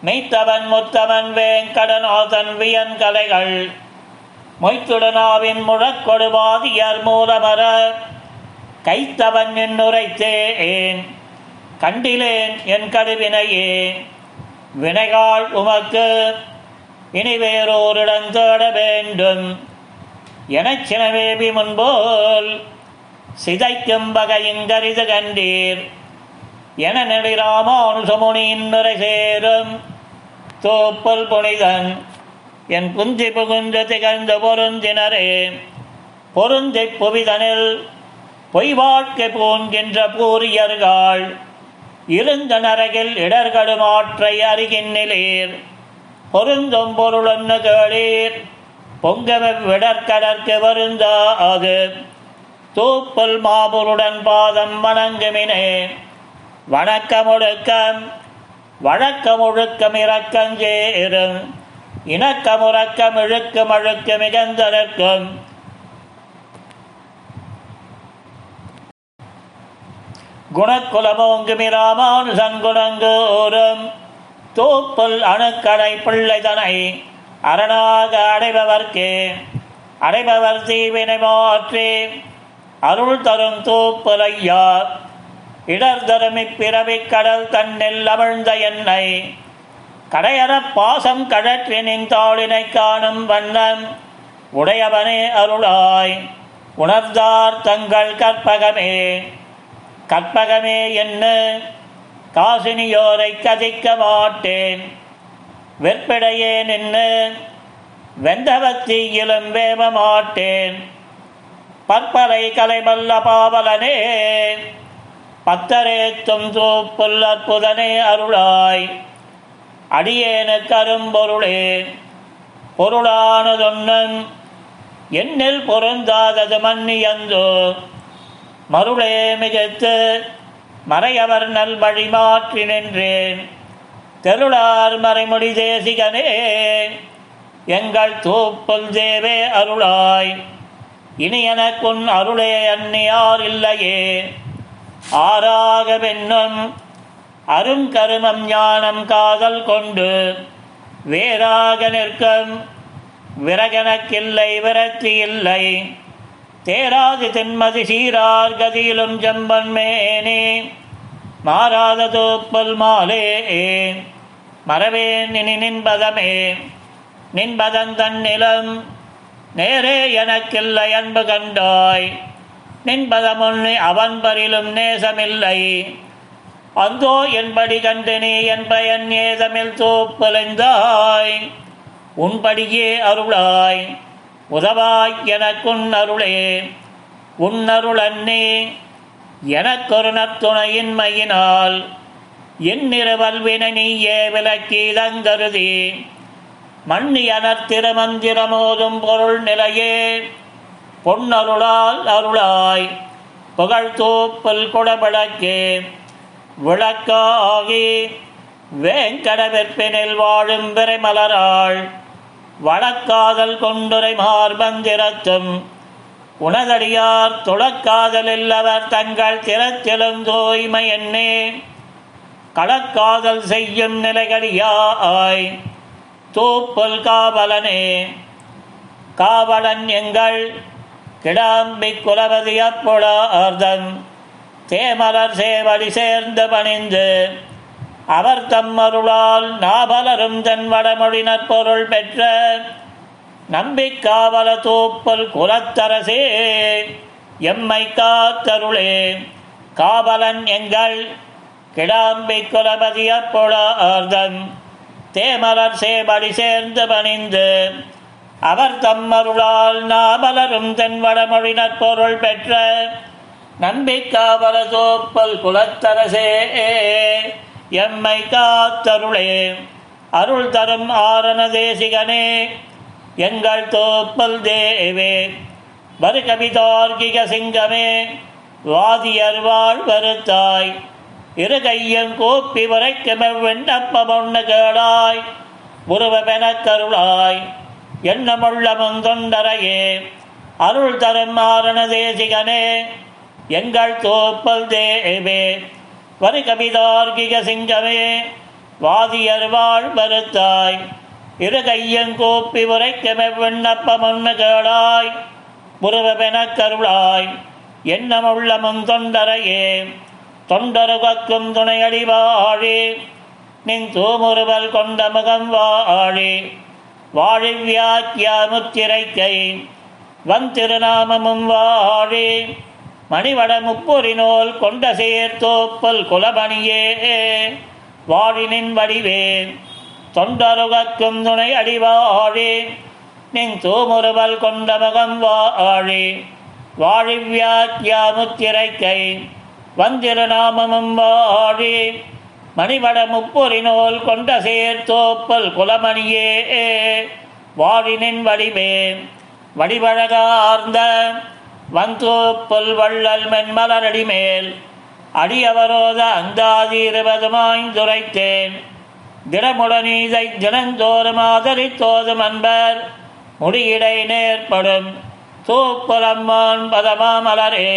மெய்த்தவன் முத்தவன் வேங்கடநாதன் வியன் கலைகள் மொய்த்துடனாவின் முழக்கொடுவாதியர் மூலமர கைத்தவன் என்னுரைத்தேன் கண்டிலேன் என் கடுவினையே வினைகால் உமக்கு இனி வேறோரிடம் தேட வேண்டும் எனச் சினவேபி முன்போல் சிதைக்கும் வகையின் கரிது கண்டீர் என நெடிராமானுசமுனியின் நுரை சேரும் தோப்பல் புனிதன் என் புந்தி புகுந்து திகழ்ந்த பொருந்தினரே பொருந்தி புவிதனில் பொய் வாழ்க்கை பூன்கின்ற பூரியர்கள் இருந்த நரகில் இடர்களும் ஆற்றை அருகின்னிலீர் பொருந்தும் பொருளொன்னு கேளீர் பொங்கவிடற்கடற்கு வருந்தா ஆகு தூப்பல் மாபொருடன் பாதம் வணங்குமினே வணக்கமுழுக்கம் வழக்கமுழுக்கம் இரக்கஞ்சேரும் இணக்கமுறக்கம் இழுக்கும் அழுக்கு மிகந்த நிற்கும் குணக்குலமோங்குமிராமான் சங்குணங்கோரும் தூப்பல் அணுக்கடை பிள்ளைதனை அரணாக அடைபவர்க்கு அடைபவர் தீவினை மாற்றி அருள் தரும் தூப்பல் ஐயா இடர் தருமி பிறவி கடல் தன்னில் அமிழ்ந்த என்னை கடையற பாசம் கழற்றினின் தாளினை காணும் வண்ணம் உடையவனே அருளாய் உணர்ந்தார் தங்கள் கற்பகமே கற்பகமே என்ன காசினியோரை கதிக்க மாட்டேன் வெற்பிடையேன் என்ன வெந்தவத்தீயிலும் வேம மாட்டேன் பற்பலை கலைமல்ல பாவலனே பத்தரேத்தும் தூப்புல் அற்புதனே அருளாய் அடியேன கரும்பொருளே பொருளானதொன்னன் என்னில் பொருந்தாதது மன்னியந்தோ மருளே மிகத்து மறையவர் நல் வழி மாற்றி நின்றேன் தெருளார் மறைமொழி தேசிகனே எங்கள் தூப்புல் தேவே அருளாய் இனி எனக்குன் அருளே அன்னியார் இல்லையே ஆறாக வென்னும் அருங்கருமம் ஞானம் காதல் கொண்டு வேறாக நிற்கும் விறகனக்கில்லை விரத்தி இல்லை தேராது தென்மதி சீரார் கதியிலும் ஜம்பன் மேனே மாறாத தோப்பல் மாலே மறவேன் இனி நின்பதமே நின்பதந்தன் நிலம் நேரே எனக்கில்லை அன்பு கண்டாய் நின்பதமுன்னே அவன் பரிலும் நேசமில்லை அந்தோ என்படி கண்டனே என் பயன் ஏதமில் தோப்பலைந்தாய் உன்படியே அருளாய் உதவாய் எனக்குன் அருளே உன்னருள் அன்னே எனக்கொரு நற்துணையின்மையினால் என்னிருவல்வினை நீயே விலக்கி தங்கருதி மன்னியனர் திருமந்திரமோதும் பொருள் நிலையே பொன்னருளால் அருளாய் புகழ் தோப்பல் குடபடக்கே விளக்காகி வேங்கடவெற்பினில் வாழும் விரைமலராள் வழக்காதல் கொண்டுரை மார்பந்திரத்தும் உணதடியார் துளக்காதலில் அவர் தங்கள் திறத்திலும் தூய்மை என்னே களக்காதல் செய்யும் நிலைகடியாய் தூப்பல் காவலனே காவலன் எங்கள் கிடாம்பி குலபதி அப்புலார்தன் தேமலர் சேவடி சேர்ந்து பணிந்து அவர் தம்மருளால் நாவலரும் தன் வடமொழி நற்பொருள் பெற்ற நம்பிக்காவல தூப்பல் குலத்தரசே எம்மை காத்தருளே காவலன் எங்கள் கிடாம்பி குலபதி அப்புலார்தன் தேமலர் சேவடி சேர்ந்து பணிந்து அவர் தம்மருளால் நாவலரும் தன் வடமொழி நற்பொருள் பெற்ற நம்பிக்காவல தோப்பல் குலத்தரசே எம்மை காத்தருளே அருள் தரும் ஆரண தேசிகனே எங்கள் தோப்பல் தேவே வரு கவிதார்கிக சிங்கமே வாதியர் வாழ்வருத்தாய் இரு கையும் கோப்பி உரைக்குமெண்ணப்ப பொண்ணு கேளாய் உருவமெனக்கருளாய் எண்ணமுள்ள முந்தொண்டரையே அருள் தரும் ஆரண தேசிகனே எங்கள் தோப்பல் தேவே வரு கவிதார்கிக சிங்கமே வாதியர் வாழ்வருத்தாய் இரு கையும் கோப்பி உரைக்குமெண்ணப்ப முன்னு கேளாய் உருவமெனக்கருளாய் எண்ணமுள்ள முந்தொண்டரையே தொண்டருகக்கும் துணையடிவாழி நின் தூமுறுவல் கொண்ட முகம் வாழி வாழி வியாக்கியாமுத்திரைக்கை வந் திருநாமமும் வாழி மணிவட முப்பொறினோல் கொண்ட சேர்த்தோப்பல் குலமணியே வாழினின் வடிவேன் தொண்டருகக்கும் துணை அடிவாழி நின் தூமுறுவல் கொண்ட முகம் வாழி வாழி வியாக்கியாமுத்திரைக்கை வந் திருநாமமும் வாழி மணிவட முப்பொறினோல் கொண்ட சேர்த்தோப்பல் குலமணியே வாழினின் வடிவே வடிவழகார்ந்த வந்தோப்பல் வள்ளல் மென்மலரடிமேல் அடியவரோத அந்தாதி இருபதுமாய்ந்துரைத்தேன் திடமுடனீதை தினந்தோறும் ஆதரித்தோதும் அன்பர் முடியிடை நேர்படும் தூப்புலம்மான் பதமாமலரே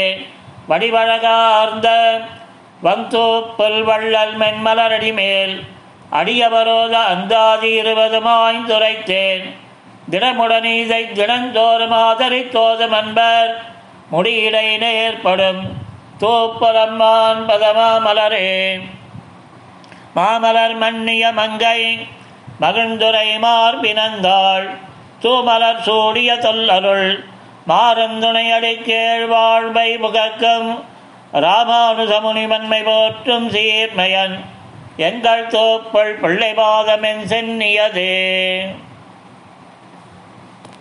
வடிவழகார்ந்த வந்தோப்பல் வள்ளல் மென்மலரடிமேல் அடியவரோத அந்தாதி இருபதுமாய்ந்துரைத்தேன் திடமுடனீதை தினந்தோறும் ஆதரித்தோதும் அன்பர் முடியிடை நேர்படும் தூப்பலம்மான் பதமாமலரே மாமலர் மன்னிய மங்கை மகிழ்ந்துரை மார்பினந்தாள் தூமலர் சூடிய தொல்லருள் மாறந்துணையடி கேழ்வாழ்வை முகக்கும் ராமானுசமுனிமன்மை போற்றும் சீர்மையன் எங்கள் தோப்பள் பிள்ளைபாதமென் சென்னியதே.